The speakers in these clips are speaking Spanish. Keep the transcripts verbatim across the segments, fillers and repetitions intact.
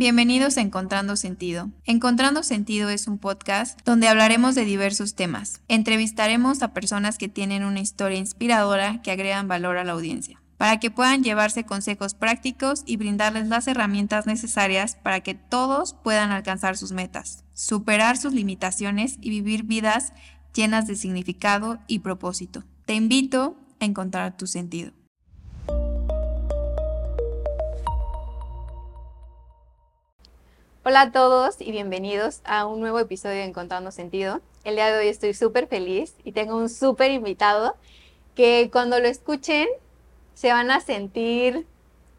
Bienvenidos a Encontrando Sentido. Encontrando Sentido es un podcast donde hablaremos de diversos temas. Entrevistaremos a personas que tienen una historia inspiradora que agregan valor a la audiencia, para que puedan llevarse consejos prácticos y brindarles las herramientas necesarias para que todos puedan alcanzar sus metas, superar sus limitaciones y vivir vidas llenas de significado y propósito. Te invito a encontrar tu sentido. Hola a todos y bienvenidos a un nuevo episodio de Encontrando Sentido. El día de hoy estoy súper feliz y tengo un súper invitado que cuando lo escuchen se van a sentir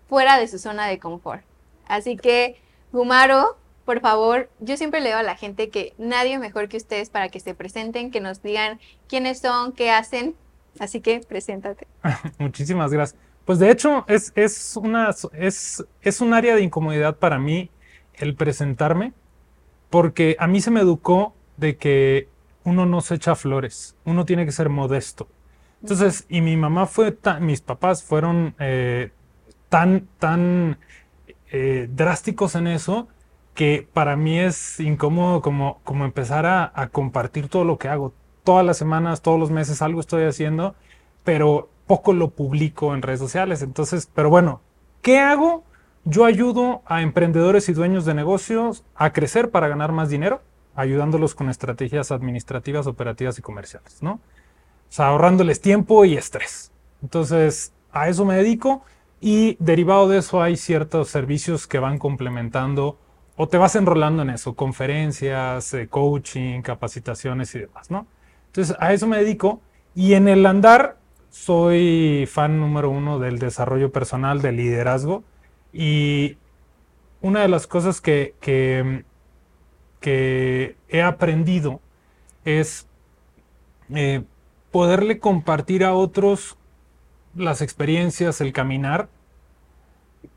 fuera de su zona de confort. Así que, Gumaro, por favor, yo siempre le digo a la gente que nadie mejor que ustedes para que se presenten, que nos digan quiénes son, qué hacen. Así que, preséntate. Muchísimas gracias. Pues de hecho, es, es, una, es, es un área de incomodidad para mí el presentarme, porque a mí se me educó de que uno no se echa flores, uno tiene que ser modesto. Entonces, y mi mamá fue tan, mis papás fueron eh, tan, tan eh, drásticos en eso, que para mí es incómodo como, como empezar a, a compartir todo lo que hago. Todas las semanas, todos los meses algo estoy haciendo, pero poco lo publico en redes sociales. Entonces, pero bueno, ¿qué hago? Yo ayudo a emprendedores y dueños de negocios a crecer para ganar más dinero, ayudándolos con estrategias administrativas, operativas y comerciales, ¿no? O sea, ahorrándoles tiempo y estrés. Entonces, a eso me dedico y derivado de eso hay ciertos servicios que van complementando o te vas enrolando en eso, conferencias, coaching, capacitaciones y demás, ¿no? Entonces, a eso me dedico y en el andar soy fan número uno del desarrollo personal, del liderazgo. Y una de las cosas que, que, que he aprendido es eh, poderle compartir a otros las experiencias, el caminar,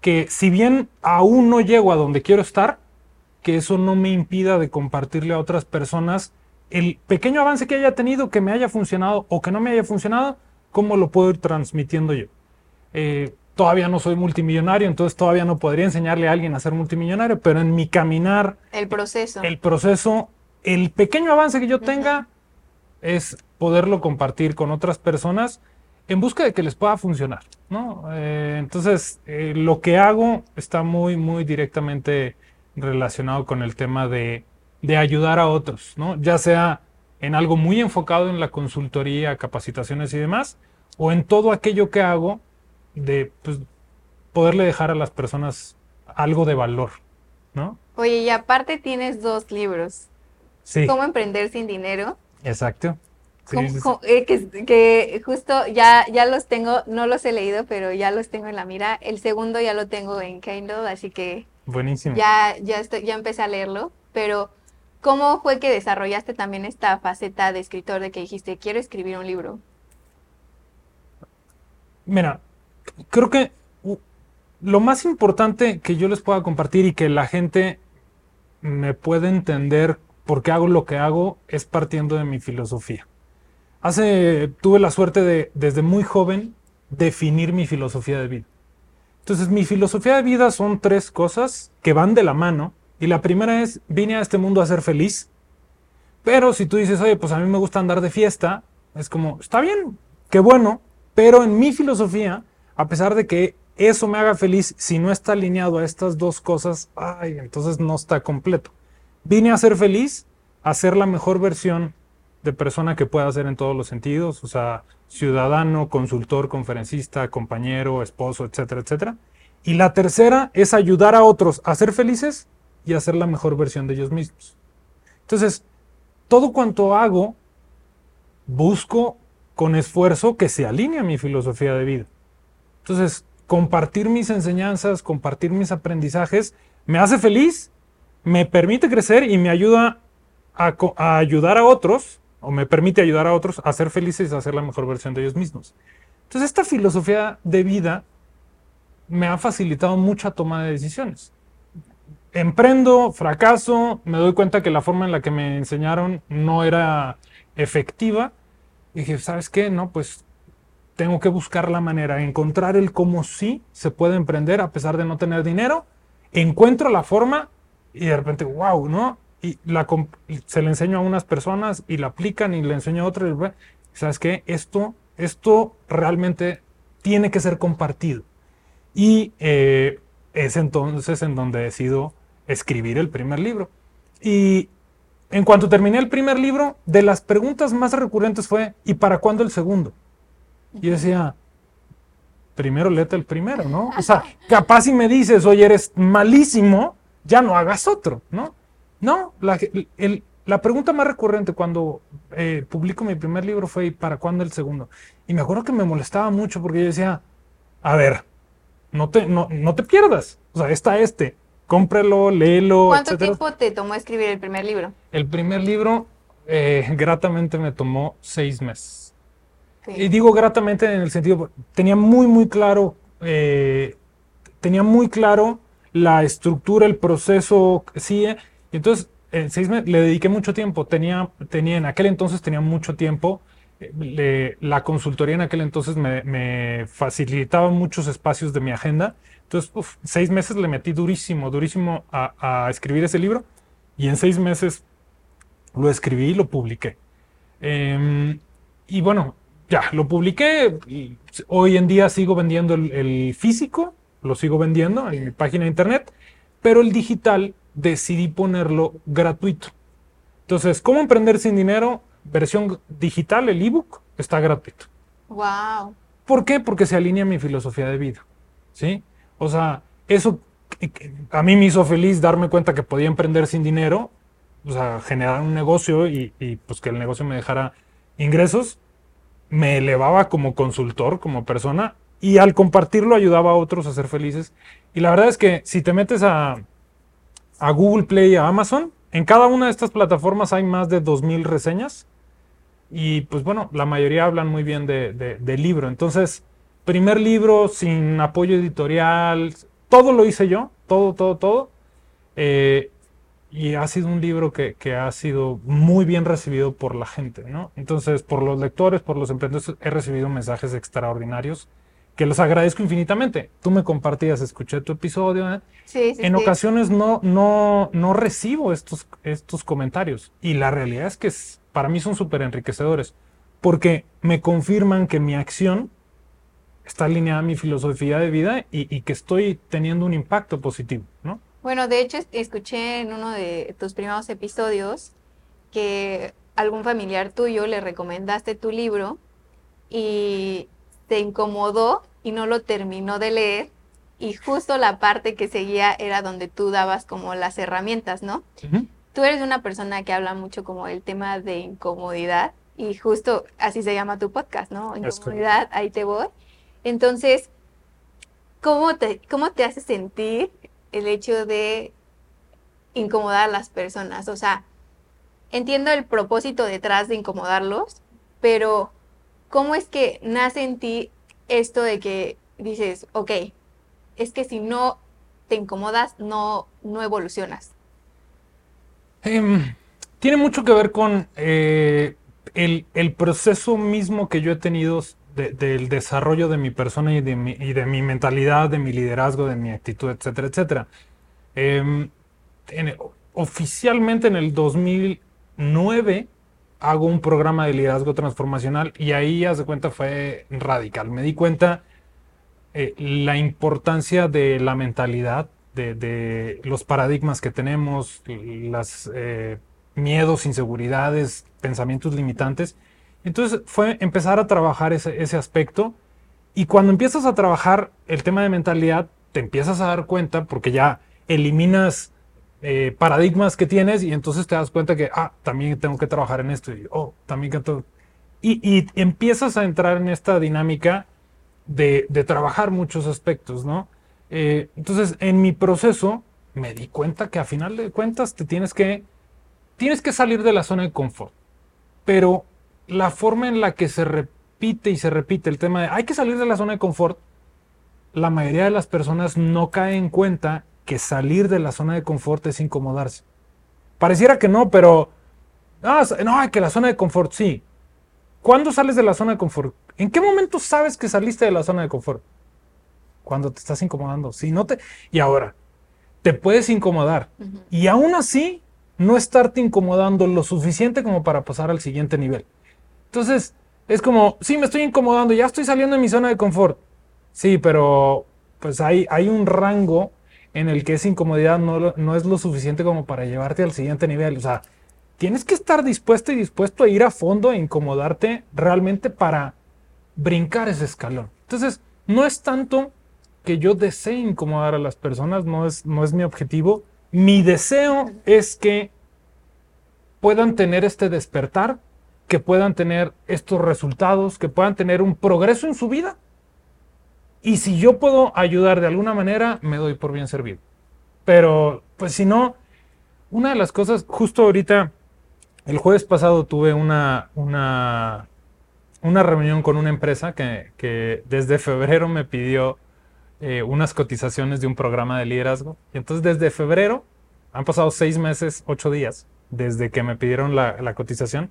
que si bien aún no llego a donde quiero estar, que eso no me impida de compartirle a otras personas el pequeño avance que haya tenido, que me haya funcionado o que no me haya funcionado, cómo lo puedo ir transmitiendo yo. Eh, Todavía no soy multimillonario, entonces todavía no podría enseñarle a alguien a ser multimillonario, pero en mi caminar... El proceso. El proceso, el pequeño avance que yo tenga uh-huh. es poderlo compartir con otras personas en busca de que les pueda funcionar, ¿no? Eh, entonces, eh, lo que hago está muy, muy directamente relacionado con el tema de, de ayudar a otros, ¿no? Ya sea en algo muy enfocado en la consultoría, capacitaciones y demás, o en todo aquello que hago de pues, poderle dejar a las personas algo de valor, ¿no? Oye, y aparte tienes dos libros. Sí. ¿Cómo emprender sin dinero? Exacto. Sí, ¿Cómo, sí, sí. Cómo, eh, que, que justo ya, ya los tengo, no los he leído, pero ya los tengo en la mira. El segundo ya lo tengo en Kindle, así que... Buenísimo. Ya, ya, estoy, ya empecé a leerlo, pero ¿cómo fue que desarrollaste también esta faceta de escritor de que dijiste, quiero escribir un libro? Mira... Creo que lo más importante que yo les pueda compartir y que la gente me puede entender por qué hago lo que hago es partiendo de mi filosofía. Hace, tuve la suerte de, desde muy joven, definir mi filosofía de vida. Entonces, mi filosofía de vida son tres cosas que van de la mano. Y la primera es, vine a este mundo a ser feliz. Pero si tú dices, oye, pues a mí me gusta andar de fiesta, es como, está bien, qué bueno. Pero en mi filosofía... A pesar de que eso me haga feliz, si no está alineado a estas dos cosas, ay, entonces no está completo. Vine a ser feliz, a ser la mejor versión de persona que pueda ser en todos los sentidos, o sea, ciudadano, consultor, conferencista, compañero, esposo, etcétera, etcétera. Y la tercera es ayudar a otros a ser felices y a ser la mejor versión de ellos mismos. Entonces, todo cuanto hago, busco con esfuerzo que se alinee a mi filosofía de vida. Entonces, compartir mis enseñanzas, compartir mis aprendizajes, me hace feliz, me permite crecer y me ayuda a, a ayudar a otros, o me permite ayudar a otros a ser felices, a ser la mejor versión de ellos mismos. Entonces, esta filosofía de vida me ha facilitado mucha toma de decisiones. Emprendo, fracaso, me doy cuenta que la forma en la que me enseñaron no era efectiva. Y dije, ¿sabes qué? No, pues... Tengo que buscar la manera, encontrar el cómo sí se puede emprender a pesar de no tener dinero encuentro la forma y de repente, wow, ¿no? Y la se le enseño a unas personas y la aplican y le enseño a otras. ¿Sabes qué? Esto, esto realmente tiene que ser compartido. Y eh, es entonces en donde decido escribir el primer libro. Y en cuanto terminé el primer libro, de las preguntas más recurrentes fue, ¿y para cuándo el segundo? Y yo decía, primero léete el primero, ¿no? O sea, capaz si me dices, oye, eres malísimo, ya no hagas otro, ¿no? No, la, el, la pregunta más recurrente cuando eh, publico mi primer libro fue, ¿y para cuándo el segundo? Y me acuerdo que me molestaba mucho porque yo decía, a ver, no te, no, no te pierdas, o sea, está este. Cómpralo, léelo, ¿Cuánto etcétera. tiempo te tomó escribir el primer libro? El primer libro, eh, gratamente, me tomó seis meses. Sí. Y digo gratamente en el sentido, tenía muy, muy claro, eh, tenía muy claro la estructura, el proceso, sí, eh, y entonces en seis meses le dediqué mucho tiempo. Tenía, tenía en aquel entonces tenía mucho tiempo. Eh, le, la consultoría en aquel entonces me, me facilitaba muchos espacios de mi agenda. Entonces, uf, seis meses le metí durísimo, durísimo a, a escribir ese libro. Y en seis meses lo escribí y lo publiqué. Eh, y bueno, ya, lo publiqué. Y hoy en día sigo vendiendo el, el físico, lo sigo vendiendo en mi página de internet. Pero el digital decidí ponerlo gratuito. Entonces, ¿cómo emprender sin dinero? Versión digital, el ebook, está gratuito. ¡Wow! ¿Por qué? Porque se alinea a mi filosofía de vida, ¿sí? O sea, eso a mí me hizo feliz darme cuenta que podía emprender sin dinero, o sea, generar un negocio y, y pues que el negocio me dejara ingresos. Me elevaba como consultor, como persona, y al compartirlo ayudaba a otros a ser felices. Y la verdad es que si te metes a, a Google Play, a Amazon, en cada una de estas plataformas hay más de dos mil reseñas. Y pues bueno, la mayoría hablan muy bien de, de, de libro. Entonces, primer libro sin apoyo editorial, todo lo hice yo, todo, todo, todo. Eh, y ha sido un libro que, que ha sido muy bien recibido por la gente, ¿no? Entonces, por los lectores, por los emprendedores, he recibido mensajes extraordinarios que los agradezco infinitamente. Tú me compartías, escuché tu episodio, ¿eh? Sí, sí, en sí. ocasiones no, no, no recibo estos, estos comentarios. Y la realidad es que para mí son súper enriquecedores porque me confirman que mi acción está alineada a mi filosofía de vida y, y que estoy teniendo un impacto positivo, ¿no? Bueno, de hecho, escuché en uno de tus primeros episodios que algún familiar tuyo le recomendaste tu libro y te incomodó y no lo terminó de leer y justo la parte que seguía era donde tú dabas como las herramientas, ¿no? Uh-huh. Tú eres una persona que habla mucho como el tema de incomodidad y justo así se llama tu podcast, ¿no? Incomodidad, ahí te voy. Entonces, ¿cómo te, cómo te hace sentir el hecho de incomodar a las personas? O sea, entiendo el propósito detrás de incomodarlos, pero ¿cómo es que nace en ti esto de que dices, ok, es que si no te incomodas, no, no evolucionas? Eh, tiene mucho que ver con eh, el, el proceso mismo que yo he tenido De, del desarrollo de mi persona y de mi, y de mi mentalidad, de mi liderazgo, de mi actitud, etcétera, etcétera. Eh, en, oficialmente en el dos mil nueve hago un programa de liderazgo transformacional y ahí, haz de cuenta, fue radical. Me di cuenta eh, la importancia de la mentalidad, de, de los paradigmas que tenemos, los eh, miedos, inseguridades, pensamientos limitantes. Entonces fue empezar a trabajar ese, ese aspecto y cuando empiezas a trabajar el tema de mentalidad te empiezas a dar cuenta porque ya eliminas eh, paradigmas que tienes y entonces te das cuenta que ah, también tengo que trabajar en esto y, oh, también que todo. Y, y empiezas a entrar en esta dinámica de, de trabajar muchos aspectos, ¿no? Eh, entonces en mi proceso me di cuenta que a final de cuentas te tienes que, tienes que salir de la zona de confort, pero la forma en la que se repite y se repite el tema de hay que salir de la zona de confort, la mayoría de las personas no cae en cuenta que salir de la zona de confort es incomodarse. Pareciera que no, pero ah, no, que la zona de confort sí. ¿Cuándo sales de la zona de confort? ¿En qué momento sabes que saliste de la zona de confort? Cuando te estás incomodando. Si no te... Y ahora, te puedes incomodar. Uh-huh. Y aún así, no estarte incomodando lo suficiente como para pasar al siguiente nivel. Entonces, es como, sí, me estoy incomodando, ya estoy saliendo de mi zona de confort. Sí, pero pues hay, hay un rango en el que esa incomodidad no, no es lo suficiente como para llevarte al siguiente nivel. O sea, tienes que estar dispuesto y dispuesto a ir a fondo e incomodarte realmente para brincar ese escalón. Entonces, no es tanto que yo desee incomodar a las personas, no es, no es mi objetivo. Mi deseo es que puedan tener este despertar, que puedan tener estos resultados, que puedan tener un progreso en su vida. Y si yo puedo ayudar de alguna manera, me doy por bien servido. Pero, pues si no, una de las cosas, justo ahorita, el jueves pasado tuve una, una, una reunión con una empresa que, que desde febrero me pidió eh, unas cotizaciones de un programa de liderazgo. Y entonces desde febrero, han pasado seis meses, ocho días, desde que me pidieron la, la cotización.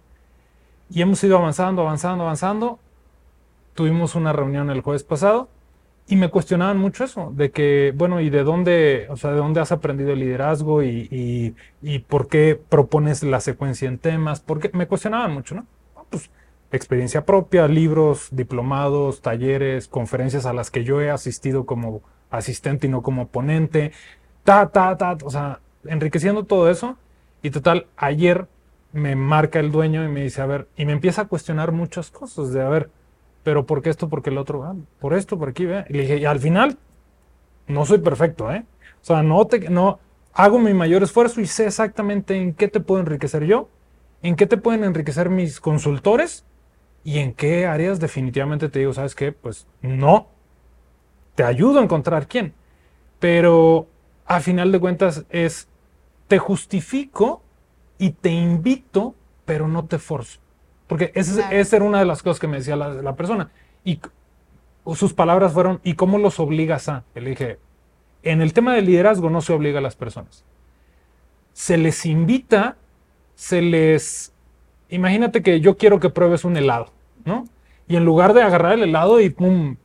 Y hemos ido avanzando, avanzando, avanzando. Tuvimos una reunión el jueves pasado. Y me cuestionaban mucho eso, de que, bueno, ¿y de dónde, o sea, de dónde has aprendido el liderazgo? Y, y, y por qué propones la secuencia en temas? Porque me cuestionaban mucho, ¿no? Pues experiencia propia, libros, diplomados, talleres, conferencias a las que yo he asistido como asistente y no como ponente. Ta, ta, ta, o sea, enriqueciendo todo eso. Y total, ayer me marca el dueño y me dice, a ver, y me empieza a cuestionar muchas cosas, de a ver, pero ¿por qué esto? ¿Por qué el otro? Ah, por esto, por aquí, ¿ve? Y le dije, y al final, no soy perfecto, ¿eh? O sea, no te, no, hago mi mayor esfuerzo y sé exactamente en qué te puedo enriquecer yo, en qué te pueden enriquecer mis consultores y en qué áreas definitivamente te digo, ¿sabes qué? Pues no, te ayudo a encontrar quién. Pero al final de cuentas es, te justifico y te invito, pero no te forzo. Porque esa, claro, esa era una de las cosas que me decía la, la persona. Y sus palabras fueron, ¿y cómo los obligas a? Le dije, en el tema del liderazgo no se obliga a las personas. Se les invita, se les... Imagínate que yo quiero que pruebes un helado, ¿no? Y en lugar de agarrar el helado y pum,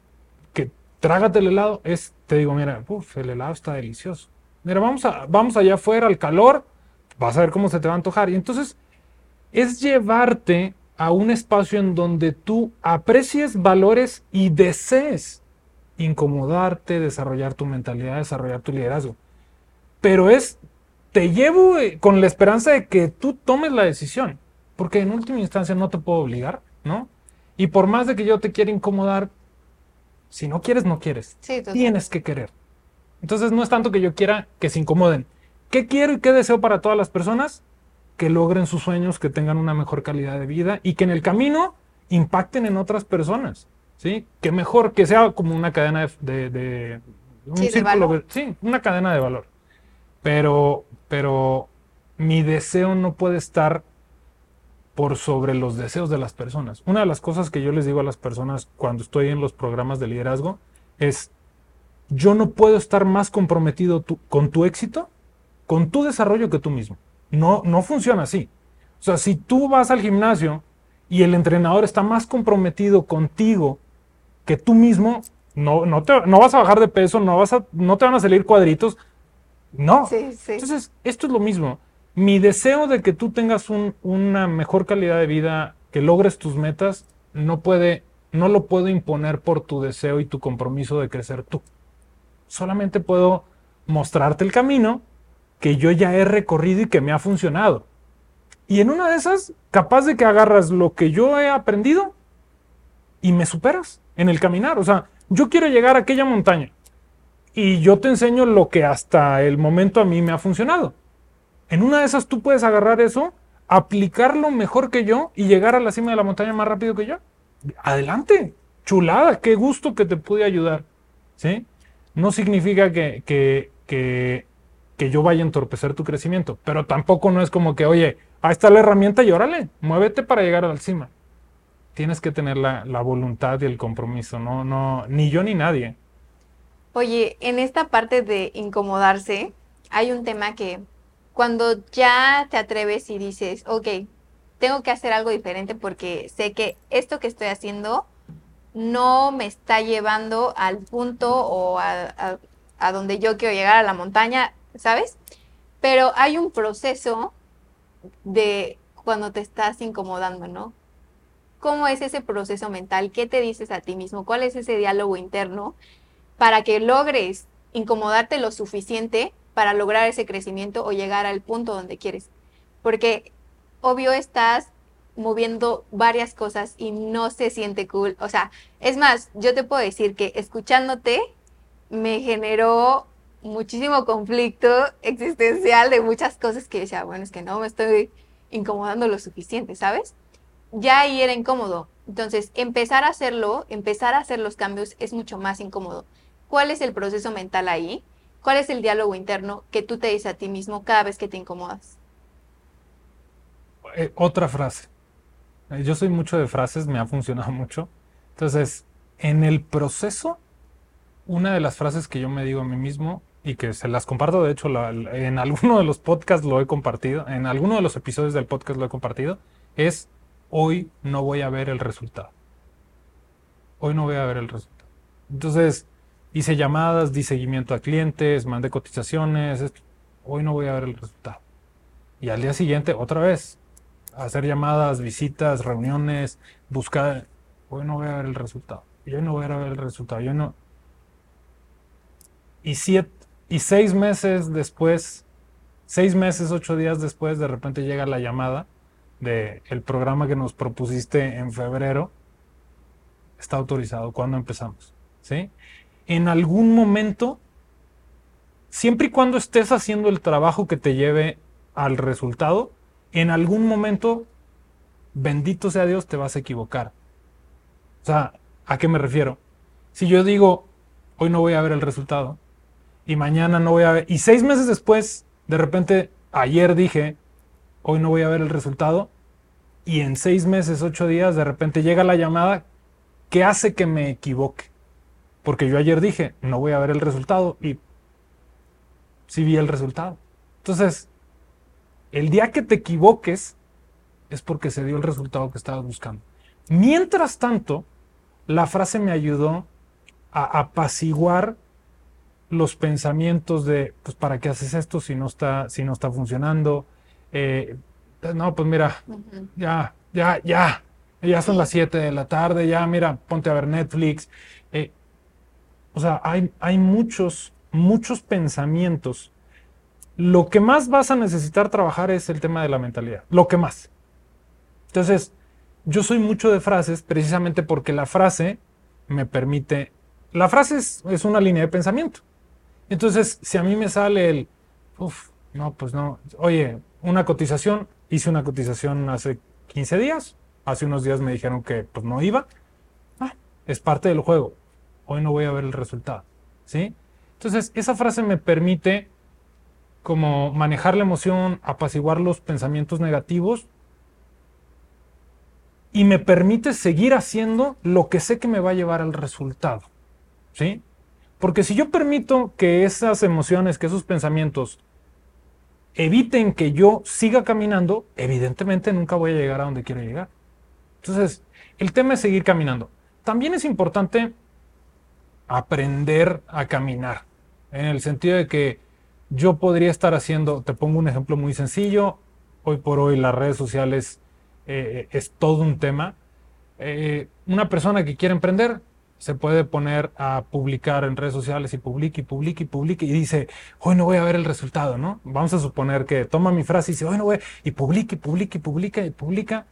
que trágate el helado, es, te digo, mira, uf, el helado está delicioso. Mira, vamos, a, vamos allá afuera al calor, vas a ver cómo se te va a antojar. Y entonces es llevarte a un espacio en donde tú aprecies, valores y desees incomodarte, desarrollar tu mentalidad, desarrollar tu liderazgo. Pero es, te llevo con la esperanza de que tú tomes la decisión, porque en última instancia no te puedo obligar, ¿no? Y por más de que yo te quiera incomodar, si no quieres, no quieres. Sí, tienes que querer. Entonces no es tanto que yo quiera que se incomoden. ¿Qué quiero y qué deseo para todas las personas? Que logren sus sueños, que tengan una mejor calidad de vida y que en el camino impacten en otras personas, ¿sí? Que mejor, que sea como una cadena de... de, de un sí, círculo, de valor. Sí, una cadena de valor. Pero, pero mi deseo no puede estar por sobre los deseos de las personas. Una de las cosas que yo les digo a las personas cuando estoy en los programas de liderazgo es, yo no puedo estar más comprometido tu, con tu éxito, con tu desarrollo que tú mismo. No, no funciona así. O sea, si tú vas al gimnasio y el entrenador está más comprometido contigo que tú mismo, no, no, te, no vas a bajar de peso, no, vas a, no te van a salir cuadritos. No. Sí, sí. Entonces, esto es lo mismo. Mi deseo de que tú tengas un, una mejor calidad de vida, que logres tus metas, no, puede, no lo puedo imponer por tu deseo y tu compromiso de crecer tú. Solamente puedo mostrarte el camino que yo ya he recorrido y que me ha funcionado. Y en una de esas, capaz de que agarras lo que yo he aprendido y me superas en el caminar. O sea, yo quiero llegar a aquella montaña y yo te enseño lo que hasta el momento a mí me ha funcionado. En una de esas tú puedes agarrar eso, aplicarlo mejor que yo y llegar a la cima de la montaña más rápido que yo. Adelante, chulada, qué gusto que te pude ayudar, ¿sí? No significa que... que, que que yo vaya a entorpecer tu crecimiento, pero tampoco no es como que, oye, ahí está la herramienta y órale, muévete para llegar al cima. Tienes que tener la, la voluntad y el compromiso, no, no, ni yo ni nadie. Oye, en esta parte de incomodarse, hay un tema que cuando ya te atreves y dices, ok, tengo que hacer algo diferente porque sé que esto que estoy haciendo no me está llevando al punto o a, a, a donde yo quiero llegar, a la montaña, ¿sabes? Pero hay un proceso de cuando te estás incomodando, ¿no? ¿Cómo es ese proceso mental? ¿Qué te dices a ti mismo? ¿Cuál es ese diálogo interno para que logres incomodarte lo suficiente para lograr ese crecimiento o llegar al punto donde quieres? Porque, obvio, estás moviendo varias cosas y no se siente cool. O sea, es más, yo te puedo decir que escuchándote me generó muchísimo conflicto existencial de muchas cosas que decía, bueno, es que no me estoy incomodando lo suficiente, ¿sabes? Ya ahí era incómodo. Entonces, empezar a hacerlo, empezar a hacer los cambios es mucho más incómodo. ¿Cuál es el proceso mental ahí? ¿Cuál es el diálogo interno que tú te dices a ti mismo cada vez que te incomodas? Eh, otra frase. Yo soy mucho de frases, me ha funcionado mucho. Entonces, en el proceso, una de las frases que yo me digo a mí mismo y que se las comparto, de hecho, la, la, en alguno de los podcasts lo he compartido, en alguno de los episodios del podcast lo he compartido, es: hoy no voy a ver el resultado. Hoy no voy a ver el resultado. Entonces, hice llamadas, di seguimiento a clientes, mandé cotizaciones. Esto. Hoy no voy a ver el resultado. Y al día siguiente, otra vez, hacer llamadas, visitas, reuniones, buscar. Hoy no voy a ver el resultado. Yo no voy a ver el resultado. Yo no. Y, siete, y seis meses después, seis meses, ocho días después, de repente llega la llamada de el programa que nos propusiste en febrero está autorizado. ¿Cuándo empezamos? ¿Sí? En algún momento, siempre y cuando estés haciendo el trabajo que te lleve al resultado, en algún momento, bendito sea Dios, te vas a equivocar. O sea, ¿a qué me refiero? Si yo digo, hoy no voy a ver el resultado, y mañana no voy a ver, y seis meses después, de repente, ayer dije, hoy no voy a ver el resultado, y en seis meses, ocho días, de repente llega la llamada que hace que me equivoque. Porque yo ayer dije, no voy a ver el resultado, y sí vi el resultado. Entonces, el día que te equivoques es porque se dio el resultado que estabas buscando. Mientras tanto, la frase me ayudó a apaciguar los pensamientos de, pues, ¿para qué haces esto si no está, si no está funcionando? Eh, no, pues mira, uh-huh. ya, ya, ya, ya son las siete de la tarde, ya, mira, ponte a ver Netflix. Eh, o sea, hay, hay muchos, muchos pensamientos. Lo que más vas a necesitar trabajar es el tema de la mentalidad, lo que más. Entonces, yo soy mucho de frases precisamente porque la frase me permite, la frase es, es una línea de pensamiento. Entonces, si a mí me sale el, uff, no, pues no, oye, una cotización, hice una cotización hace quince días, hace unos días me dijeron que pues no iba, ah, es parte del juego, hoy no voy a ver el resultado, ¿sí? Entonces esa frase me permite como manejar la emoción, apaciguar los pensamientos negativos y me permite seguir haciendo lo que sé que me va a llevar al resultado, ¿sí? Porque si yo permito que esas emociones, que esos pensamientos eviten que yo siga caminando, evidentemente nunca voy a llegar a donde quiero llegar. Entonces, el tema es seguir caminando. También es importante aprender a caminar, en el sentido de que yo podría estar haciendo, te pongo un ejemplo muy sencillo, hoy por hoy las redes sociales eh, es todo un tema. Eh, una persona que quiere emprender se puede poner a publicar en redes sociales y publica y publica y publica y dice, hoy no voy a ver el resultado, ¿no? Vamos a suponer que toma mi frase y dice, hoy no voy, y publica y publica y publica y publica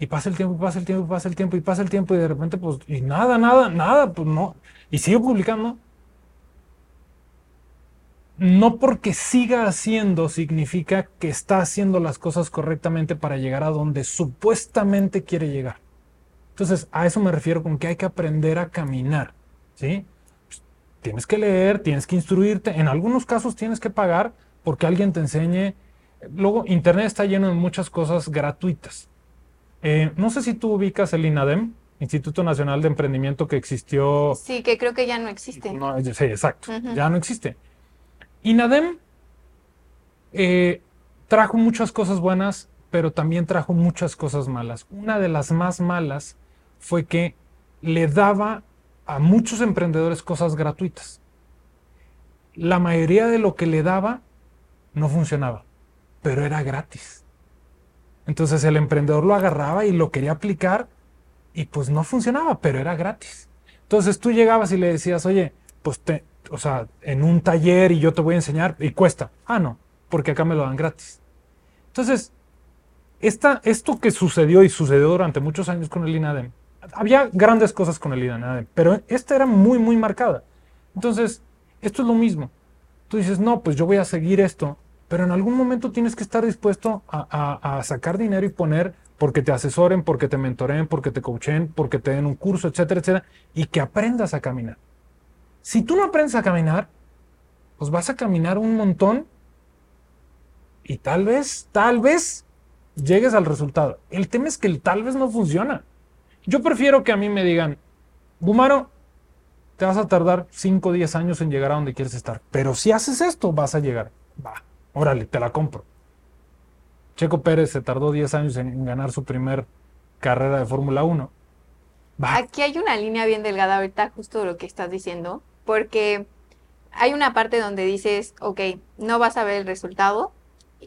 y pasa el tiempo, y pasa el tiempo, y pasa el tiempo, y pasa el tiempo y de repente pues, y nada, nada, nada, pues no, y sigo publicando. No porque siga haciendo significa que está haciendo las cosas correctamente para llegar a donde supuestamente quiere llegar. Entonces, a eso me refiero con que hay que aprender a caminar, ¿sí? Pues, tienes que leer, tienes que instruirte. En algunos casos tienes que pagar porque alguien te enseñe. Luego, Internet está lleno de muchas cosas gratuitas. Eh, no sé si tú ubicas el INADEM, Instituto Nacional de Emprendimiento, que existió... Sí, que creo que ya no existe. No, sí, exacto. Uh-huh. Ya no existe. INADEM eh, trajo muchas cosas buenas, pero también trajo muchas cosas malas. Una de las más malas fue que le daba a muchos emprendedores cosas gratuitas. La mayoría de lo que le daba no funcionaba, pero era gratis. Entonces el emprendedor lo agarraba y lo quería aplicar y pues no funcionaba, pero era gratis. Entonces tú llegabas y le decías, oye, pues te, o sea, en un taller y yo te voy a enseñar y cuesta. Ah, no, porque acá me lo dan gratis. Entonces, esta, esto que sucedió y sucedió durante muchos años con el INADEM, había grandes cosas con el INADEM, pero esta era muy, muy marcada. Entonces, esto es lo mismo. Tú dices, no, pues yo voy a seguir esto, pero en algún momento tienes que estar dispuesto a, a, a sacar dinero y poner porque te asesoren, porque te mentoren, porque te coachen, porque te den un curso, etcétera, etcétera, y que aprendas a caminar. Si tú no aprendes a caminar, pues vas a caminar un montón y tal vez, tal vez llegues al resultado. El tema es que el tal vez no funciona. Yo prefiero que a mí me digan, Gumaro, te vas a tardar cinco o diez años en llegar a donde quieres estar, pero si haces esto, vas a llegar. Va, órale, te la compro. Checo Pérez se tardó diez años en ganar su primer carrera de Fórmula uno. Va. Aquí hay una línea bien delgada ahorita, justo de lo que estás diciendo, porque hay una parte donde dices, ok, no vas a ver el resultado,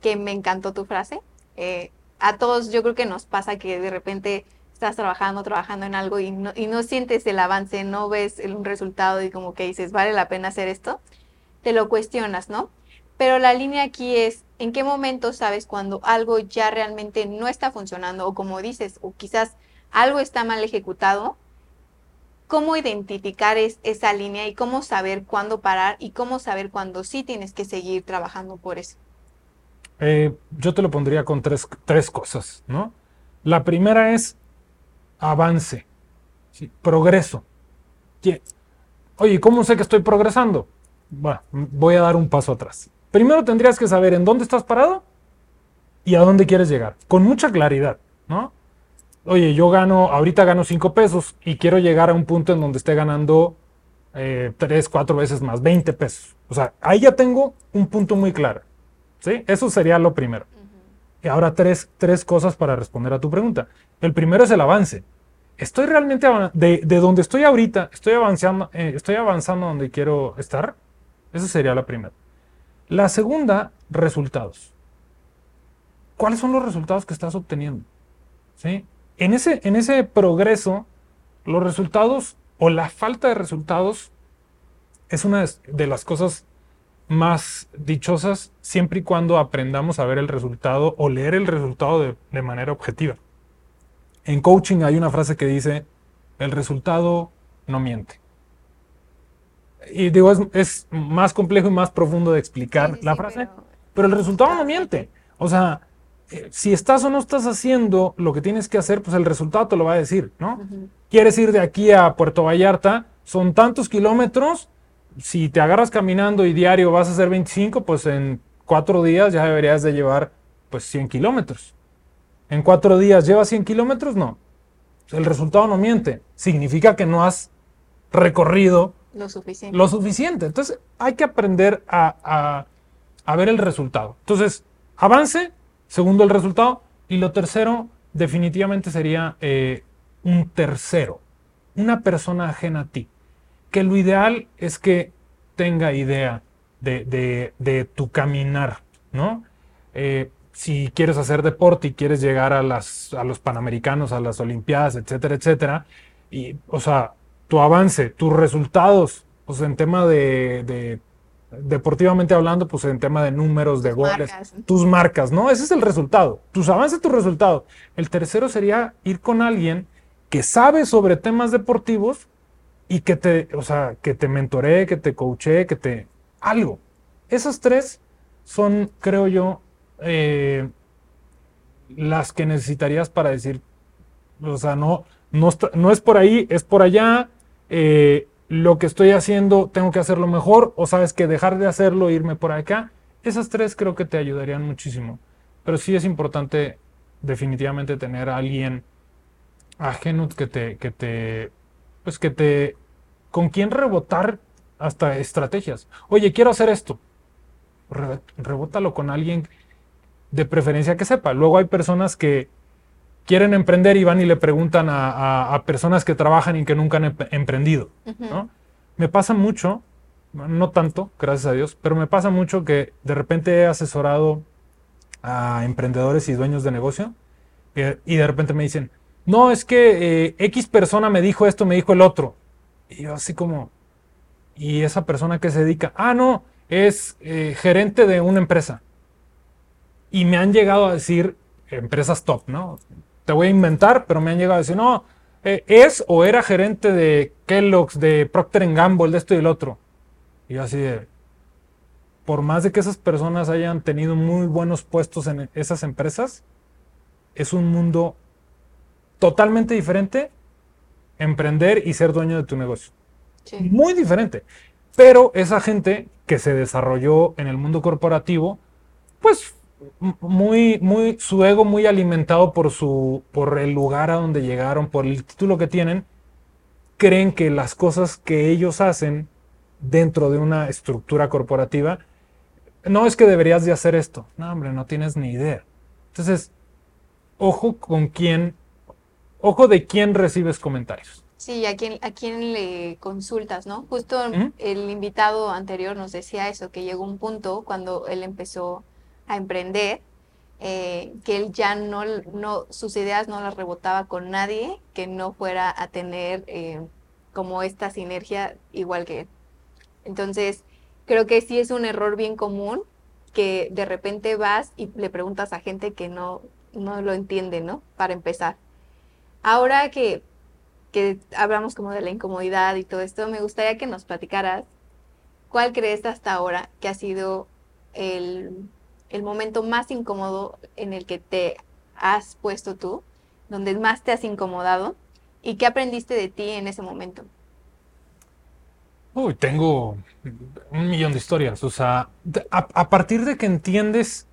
que me encantó tu frase. Eh, a todos yo creo que nos pasa que de repente estás trabajando, trabajando en algo y no, y no sientes el avance, no ves un resultado y como que dices, ¿vale la pena hacer esto? Te lo cuestionas, ¿no? Pero la línea aquí es, ¿en qué momento sabes cuando algo ya realmente no está funcionando? O como dices, o quizás algo está mal ejecutado. ¿Cómo identificar es, esa línea y cómo saber cuándo parar y cómo saber cuándo sí tienes que seguir trabajando por eso? Eh, yo te lo pondría con tres, tres cosas, ¿no? La primera es avance, sí, progreso. ¿Qué? Oye, ¿cómo sé que estoy progresando? Bueno, voy a dar un paso atrás. Primero tendrías que saber en dónde estás parado y a dónde quieres llegar, con mucha claridad, ¿no? Oye, yo gano, ahorita gano cinco pesos y quiero llegar a un punto en donde esté ganando eh, tres, cuatro veces más, veinte pesos. O sea, ahí ya tengo un punto muy claro, ¿sí? Eso sería lo primero. Uh-huh. Y ahora tres, tres cosas para responder a tu pregunta. El primero es el avance. ¿Estoy realmente av- de, de donde estoy ahorita, estoy avanzando, eh, estoy avanzando donde quiero estar? Esa sería la primera. La segunda, resultados. ¿Cuáles son los resultados que estás obteniendo? ¿Sí? En ese, en ese progreso, los resultados o la falta de resultados es una de las cosas más dichosas siempre y cuando aprendamos a ver el resultado o leer el resultado de, de manera objetiva. En coaching hay una frase que dice, el resultado no miente. Y digo, es, es más complejo y más profundo de explicar sí, sí, la frase, pero, pero el resultado no miente. O sea, si estás o no estás haciendo lo que tienes que hacer, pues el resultado te lo va a decir, ¿no? Uh-huh. Quieres ir de aquí a Puerto Vallarta, son tantos kilómetros, si te agarras caminando y diario vas a hacer veinticinco, pues en cuatro días ya deberías de llevar pues cien kilómetros. ¿En cuatro días llevas cien kilómetros? No. El resultado no miente. Significa que no has recorrido lo suficiente. Lo suficiente. Entonces hay que aprender a, a, a ver el resultado. Entonces, avance. Segundo, el resultado. Y lo tercero, definitivamente sería eh, un tercero. Una persona ajena a ti. Que lo ideal es que tenga idea de, de, de tu caminar, ¿no? Eh, si quieres hacer deporte y quieres llegar a, las, a los Panamericanos, a las Olimpiadas, etcétera, etcétera. Y, o sea, tu avance, tus resultados, pues en tema de... de deportivamente hablando, pues en tema de números, de tus goles, marcas. Tus marcas, ¿no? Ese es el resultado, tus avances, tus resultados. El tercero sería ir con alguien que sabe sobre temas deportivos y que te, o sea, que te mentoree, que te coachee, que te... algo. Esas tres son, creo yo, eh, las que necesitarías para decir, o sea, no, no, no es por ahí, es por allá, eh... lo que estoy haciendo, tengo que hacerlo mejor, o sabes que dejar de hacerlo, irme por acá. Esas tres creo que te ayudarían muchísimo. Pero sí es importante definitivamente tener a alguien ajeno que te, que te, pues que te, con quien rebotar hasta estrategias. Oye, quiero hacer esto. Re, rebótalo con alguien de preferencia que sepa. Luego hay personas que quieren emprender y van y le preguntan a, a, a personas que trabajan y que nunca han emprendido, ¿no? Uh-huh. Me pasa mucho no tanto, gracias a Dios, pero me pasa mucho que de repente he asesorado a emprendedores y dueños de negocio y de repente me dicen, no, es que eh, X persona me dijo esto, me dijo el otro. Y yo así como, ¿y esa persona qué se dedica? Ah, no, es eh, gerente de una empresa. Y me han llegado a decir, empresas top, ¿no? Te voy a inventar, pero me han llegado a decir, no, eh, es o era gerente de Kellogg's, de Procter and Gamble, de esto y el otro. Y yo así de, por más de que esas personas hayan tenido muy buenos puestos en esas empresas, es un mundo totalmente diferente emprender y ser dueño de tu negocio. Sí. Muy diferente. Pero esa gente que se desarrolló en el mundo corporativo, pues muy, muy, su ego muy alimentado por su, por el lugar a donde llegaron, por el título que tienen, creen que las cosas que ellos hacen dentro de una estructura corporativa, no es que deberías de hacer esto. No, hombre, no tienes ni idea. Entonces, ojo con quién, ojo de quién recibes comentarios. Sí, a quién, a quién le consultas, ¿no? Justo ¿Mm? el invitado anterior nos decía eso, que llegó un punto cuando él empezó a emprender, eh, que él ya no, no, sus ideas no las rebotaba con nadie que no fuera a tener eh, como esta sinergia igual que él. Entonces, creo que sí es un error bien común que de repente vas y le preguntas a gente que no, no lo entiende, ¿no? Para empezar. Ahora que, que hablamos como de la incomodidad y todo esto, me gustaría que nos platicaras cuál crees hasta ahora que ha sido el, el momento más incómodo en el que te has puesto tú, donde más te has incomodado y qué aprendiste de ti en ese momento. Uy, tengo un millón de historias. O sea, a, a partir de que entiendes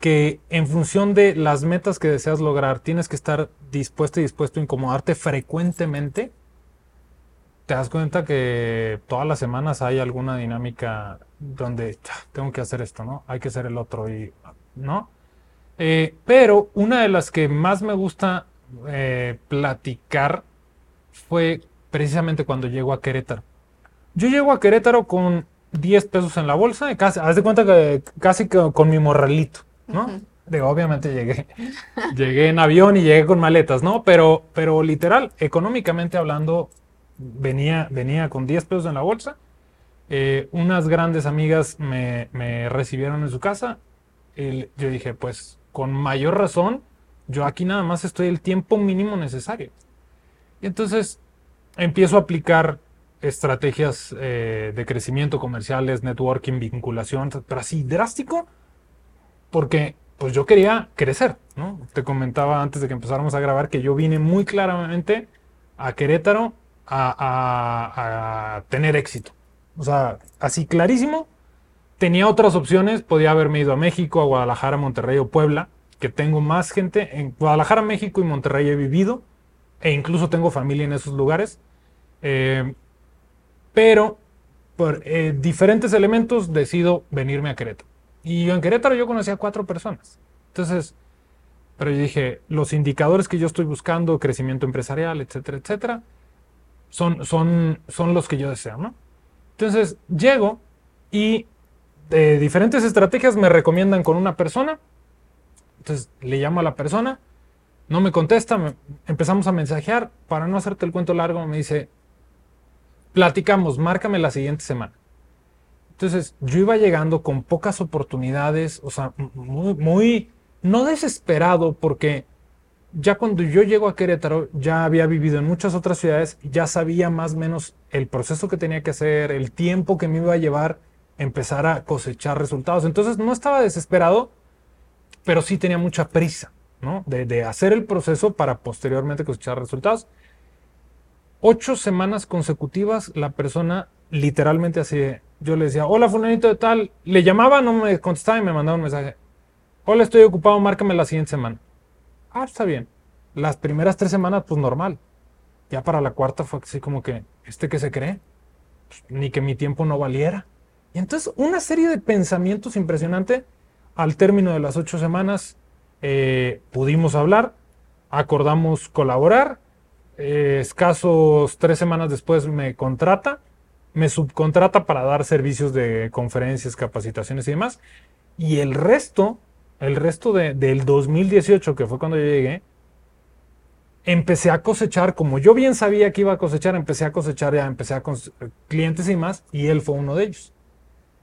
que en función de las metas que deseas lograr tienes que estar dispuesto y dispuesto a incomodarte frecuentemente, te das cuenta que todas las semanas hay alguna dinámica donde tengo que hacer esto, ¿no? Hay que hacer el otro y, ¿no? Eh, pero una de las que más me gusta eh, platicar fue precisamente cuando llego a Querétaro. Yo llego a Querétaro con diez pesos en la bolsa y casi, haz de cuenta que casi que con mi morralito, ¿no? Uh-huh. Digo, obviamente llegué, llegué en avión y llegué con maletas, ¿no? Pero, pero literal, económicamente hablando, venía, venía con diez pesos en la bolsa. Eh, unas grandes amigas me, me recibieron en su casa. Y yo dije, pues, con mayor razón, yo aquí nada más estoy el tiempo mínimo necesario. Y entonces empiezo a aplicar estrategias eh, de crecimiento, comerciales, networking, vinculación, pero así drástico, porque pues yo quería crecer, ¿no? Te comentaba antes de que empezáramos a grabar que yo vine muy claramente a Querétaro a, a, a tener éxito. O sea, así clarísimo. Tenía otras opciones, podía haberme ido a México, a Guadalajara, Monterrey o Puebla, que tengo más gente. En Guadalajara, México y Monterrey he vivido, e incluso tengo familia en esos lugares. Eh, Pero por eh, diferentes elementos decido venirme a Querétaro. Y yo en Querétaro yo conocía a cuatro personas. Entonces, pero yo dije, los indicadores que yo estoy buscando, crecimiento empresarial, etcétera, etcétera, son, son, son los que yo deseo, ¿no? Entonces, llego y de diferentes estrategias me recomiendan con una persona. Entonces, le llamo a la persona, no me contesta, me, empezamos a mensajear. Para no hacerte el cuento largo, me dice, platicamos, márcame la siguiente semana. Entonces, yo iba llegando con pocas oportunidades, o sea, muy, muy, no desesperado, porque ya cuando yo llego a Querétaro, ya había vivido en muchas otras ciudades, ya sabía más o menos el proceso que tenía que hacer, el tiempo que me iba a llevar empezar a cosechar resultados. Entonces, no estaba desesperado, pero sí tenía mucha prisa, ¿no? De, de hacer el proceso para posteriormente cosechar resultados. Ocho semanas consecutivas, la persona literalmente así, yo le decía, hola fulanito de tal, le llamaba, no me contestaba y me mandaba un mensaje. Hola, estoy ocupado, márcame la siguiente semana. Ah, está bien. Las primeras tres semanas, pues normal. Ya para la cuarta fue así como que, ¿este qué se cree? Pues, ni que mi tiempo no valiera. Y entonces una serie de pensamientos impresionante. Al término de las ocho semanas eh, pudimos hablar, acordamos colaborar. Eh, escasos tres semanas después me contrata me subcontrata para dar servicios de conferencias, capacitaciones y demás. Y el resto, el resto de, del dos mil dieciocho, que fue cuando yo llegué, empecé a cosechar, como yo bien sabía que iba a cosechar, empecé a cosechar ya, empecé a cosechar clientes y más, y él fue uno de ellos.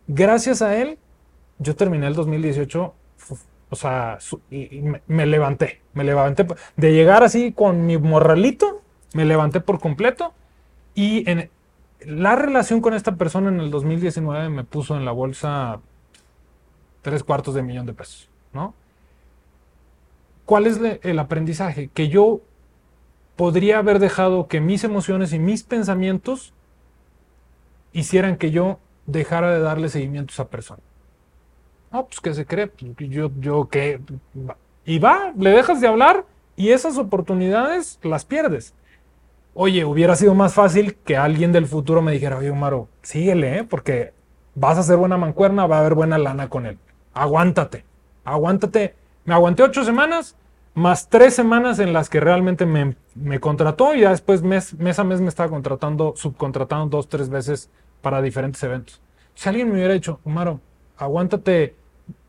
Gracias a él, yo terminé el dos mil dieciocho, o sea, y me, me levanté, me levanté. De llegar así con mi morralito, me levanté por completo, y en, la relación con esta persona en el dos mil diecinueve me puso en la bolsa tres cuartos de millón de pesos, ¿no? ¿Cuál es el aprendizaje? Que yo podría haber dejado que mis emociones y mis pensamientos hicieran que yo dejara de darle seguimiento a esa persona. Ah, pues que se cree, yo, yo qué. Y va, le dejas de hablar y esas oportunidades las pierdes. Oye, hubiera sido más fácil que alguien del futuro me dijera, oye, Gumaro, síguele, ¿eh? Porque vas a hacer buena mancuerna, va a haber buena lana con él. Aguántate, aguántate. Me aguanté ocho semanas, más tres semanas en las que realmente me, me contrató, y ya después mes, mes a mes me estaba contratando, subcontratando dos, tres veces para diferentes eventos. Si alguien me hubiera dicho, Gumaro, aguántate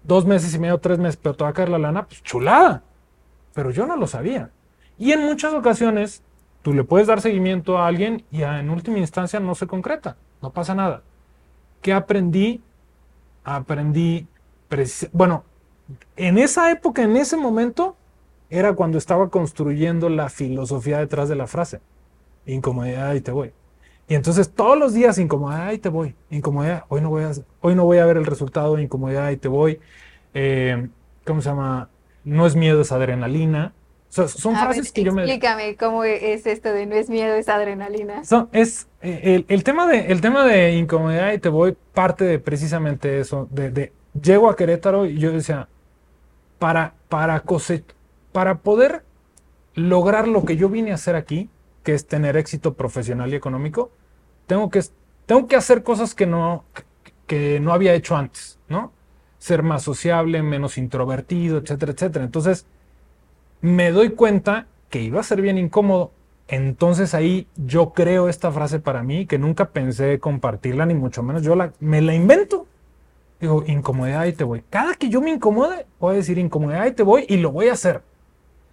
dos meses y medio, tres meses, pero te va a caer la lana, pues chulada. Pero yo no lo sabía. Y en muchas ocasiones tú le puedes dar seguimiento a alguien y en última instancia no se concreta, no pasa nada. ¿Qué aprendí? Aprendí, precis- bueno, en esa época, en ese momento, era cuando estaba construyendo la filosofía detrás de la frase. Incomodidad, ahí te voy. Y entonces todos los días, incomodidad, ahí te voy. Incomodidad, hoy no voy a, hoy no voy a ver el resultado, incomodidad, ahí te voy. Eh, ¿Cómo se llama? No es miedo, es adrenalina. So, son a frases ver, que yo me... Explícame cómo es esto de no es miedo, es adrenalina. So, es el, el, tema de, el tema de incomodidad y te voy parte de precisamente eso. De, de, llego a Querétaro y yo decía, para, para, cose- para poder lograr lo que yo vine a hacer aquí, que es tener éxito profesional y económico, tengo que, tengo que hacer cosas que no, que no había hecho antes, ¿no? Ser más sociable, menos introvertido, etcétera, etcétera. Entonces, me doy cuenta que iba a ser bien incómodo. Entonces ahí yo creo esta frase para mí, que nunca pensé compartirla, ni mucho menos. Yo la, me la invento. Digo, incomodidad, ahí te voy. Cada que yo me incomode, voy a decir incomodidad, ahí te voy, y lo voy a hacer.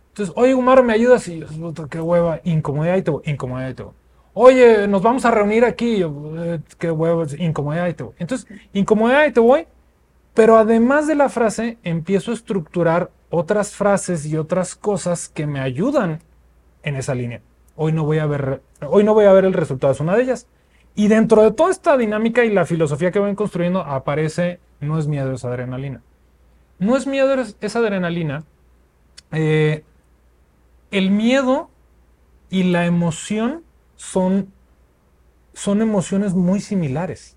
Entonces, oye, Gumaro, ¿me ayudas? Y yo, qué hueva, incomodidad, ahí te voy, incomodidad, ahí te voy. Oye, nos vamos a reunir aquí. Yo, qué hueva, incomodidad, ahí te voy. Entonces, incomodidad, ahí te voy. Pero además de la frase, empiezo a estructurar otras frases y otras cosas que me ayudan en esa línea. Hoy no voy a ver, hoy no voy a ver el resultado, es una de ellas. Y dentro de toda esta dinámica y la filosofía que van construyendo aparece, no es miedo, es adrenalina. No es miedo, es, es adrenalina. Eh, el miedo y la emoción son, son emociones muy similares.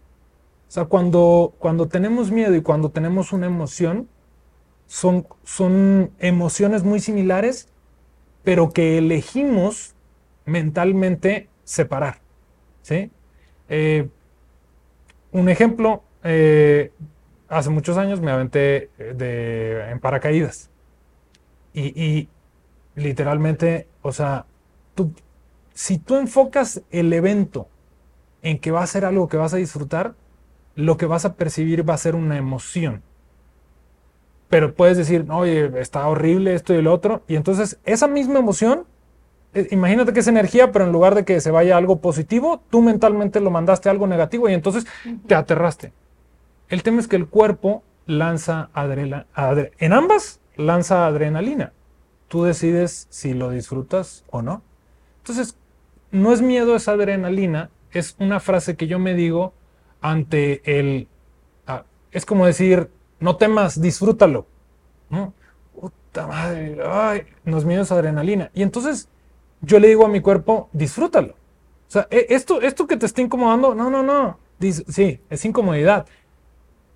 O sea, cuando, cuando tenemos miedo y cuando tenemos una emoción, Son, son emociones muy similares, pero que elegimos mentalmente separar, ¿sí? Eh, un ejemplo, eh, hace muchos años me aventé de, en paracaídas. Y, y literalmente, o sea, tú, si tú enfocas el evento en que va a ser algo que vas a disfrutar, lo que vas a percibir va a ser una emoción. Pero puedes decir, oye, está horrible esto y el otro. Y entonces esa misma emoción, eh, imagínate que es energía, pero en lugar de que se vaya algo positivo, tú mentalmente lo mandaste a algo negativo y entonces te aterraste. El tema es que el cuerpo lanza adrenalina. Adre- en ambas lanza adrenalina. Tú decides si lo disfrutas o no. Entonces, no es miedo, es adrenalina. Es una frase que yo me digo ante el... Ah, es como decir... No temas, disfrútalo. ¿No? Puta madre, ay, nos mide esa adrenalina. Y entonces yo le digo a mi cuerpo, disfrútalo. O sea, esto, esto que te está incomodando, no, no, no. Dis- sí, es incomodidad.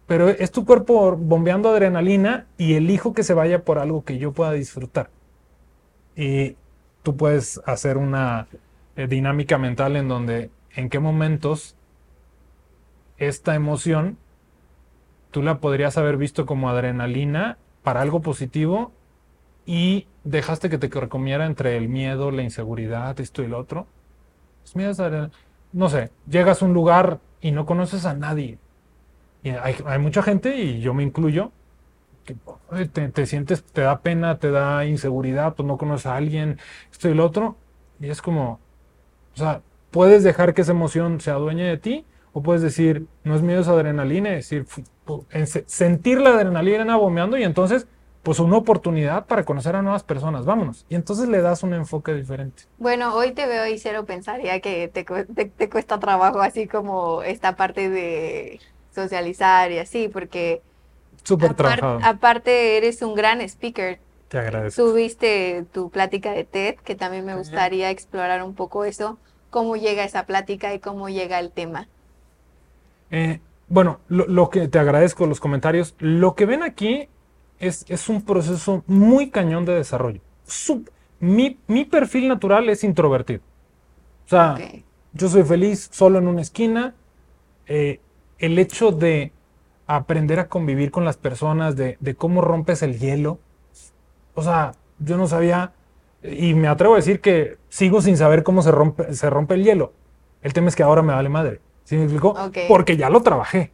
Pero es tu cuerpo bombeando adrenalina y elijo que se vaya por algo que yo pueda disfrutar. Y tú puedes hacer una eh, dinámica mental en donde, en qué momentos esta emoción tú la podrías haber visto como adrenalina para algo positivo y dejaste que te carcomiera entre el miedo, la inseguridad, esto y lo otro. Pues mira, no sé, llegas a un lugar y no conoces a nadie. Y hay, hay mucha gente, y yo me incluyo, que te, te sientes, te da pena, te da inseguridad, pues no conoces a alguien, esto y lo otro. Y es como, o sea, puedes dejar que esa emoción se adueñe de ti, o puedes decir, no es miedo, es adrenalina, es decir, sentir la adrenalina bombeando y entonces, pues una oportunidad para conocer a nuevas personas, vámonos. Y entonces le das un enfoque diferente. Bueno, hoy te veo y cero pensaría que te, te, te cuesta trabajo así como esta parte de socializar y así, porque súper trabajado. Aparte eres un gran speaker. Te agradezco. Subiste tu plática de TED, que también me gustaría sí. explorar un poco eso, cómo llega esa plática y cómo llega el tema. Eh, bueno, lo, lo que te agradezco, los comentarios. Lo que ven aquí es, es un proceso muy cañón de desarrollo. Sub, mi, mi perfil natural es introvertido. O sea, okay. yo soy feliz solo en una esquina. Eh, el hecho de aprender a convivir con las personas, de, de cómo rompes el hielo. O sea, yo no sabía, y me atrevo a decir que sigo sin saber cómo se rompe, se rompe el hielo. El tema es que ahora me vale madre. ¿Sí me explico? Okay. Porque ya lo trabajé.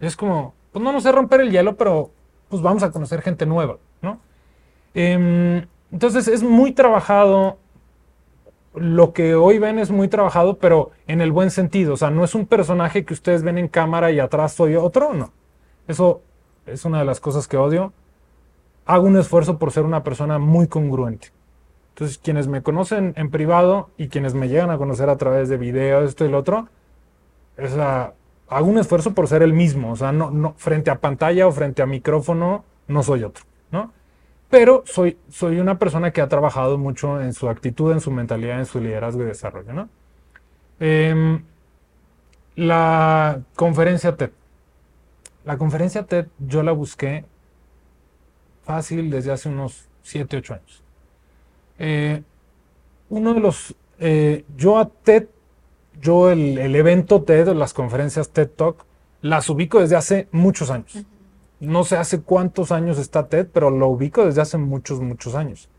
Es como, pues no, no sé romper el hielo, pero pues vamos a conocer gente nueva, ¿no? Eh, entonces es muy trabajado. Lo que hoy ven es muy trabajado, pero en el buen sentido. O sea, no es un personaje que ustedes ven en cámara y atrás soy otro, no. Eso es una de las cosas que odio. Hago un esfuerzo por ser una persona muy congruente. Entonces, quienes me conocen en privado y quienes me llegan a conocer a través de videos, esto y lo otro, o sea, hago un esfuerzo por ser el mismo. O sea, no, no, frente a pantalla o frente a micrófono, no soy otro, ¿no? Pero soy, soy una persona que ha trabajado mucho en su actitud, en su mentalidad, en su liderazgo y desarrollo, ¿no? Eh, la conferencia TED. La conferencia TED yo la busqué fácil desde hace unos siete, ocho años. Eh, uno de los... Eh, yo a TED... Yo el, el evento TED, las conferencias TED Talk, las ubico desde hace muchos años. No sé hace cuántos años está TED, pero lo ubico desde hace muchos, muchos años.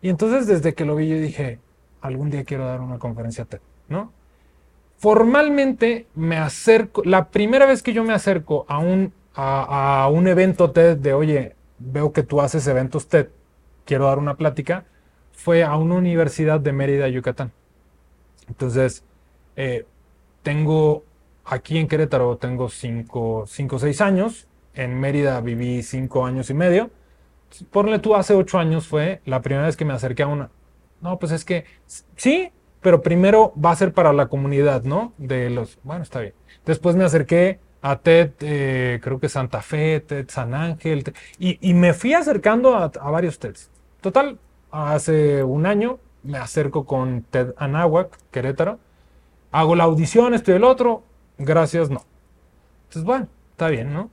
Y entonces desde que lo vi yo dije, algún día quiero dar una conferencia TED, ¿no? Formalmente me acerco, la primera vez que yo me acerco a un, a, a un evento TED de, oye, veo que tú haces eventos TED, quiero dar una plática, fue a una universidad de Mérida, Yucatán. Entonces... Eh, tengo aquí en Querétaro tengo cinco o seis años, en Mérida viví cinco años y medio. Ponle tú, hace ocho años fue la primera vez que me acerqué a una. No, pues es que sí, pero primero va a ser para la comunidad, ¿no? De los, bueno, está bien. Después me acerqué a TED, eh, creo que Santa Fe, TED San Ángel, TED, y, y me fui acercando a, a varios TEDs. Total, hace un año me acerco con TED Anáhuac, Querétaro. Hago la audición, esto y el otro, gracias, no. Entonces, bueno, está bien, ¿no?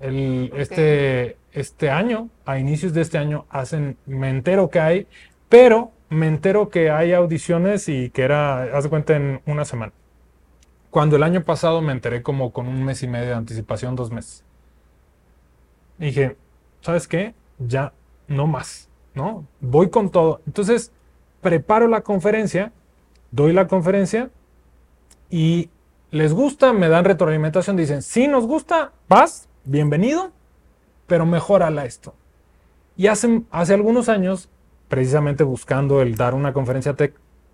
El, okay. este, este año, a inicios de este año, hacen, me entero que hay, pero me entero que hay audiciones y que era, haz de cuenta, en una semana. Cuando el año pasado me enteré como con un mes y medio de anticipación, dos meses. Dije, ¿sabes qué? Ya, no más, ¿no? Voy con todo. Entonces, preparo la conferencia, doy la conferencia, y les gusta, me dan retroalimentación, dicen, sí nos gusta, vas, bienvenido, pero mejórala esto. Y hace, hace algunos años, precisamente buscando el dar una conferencia TED,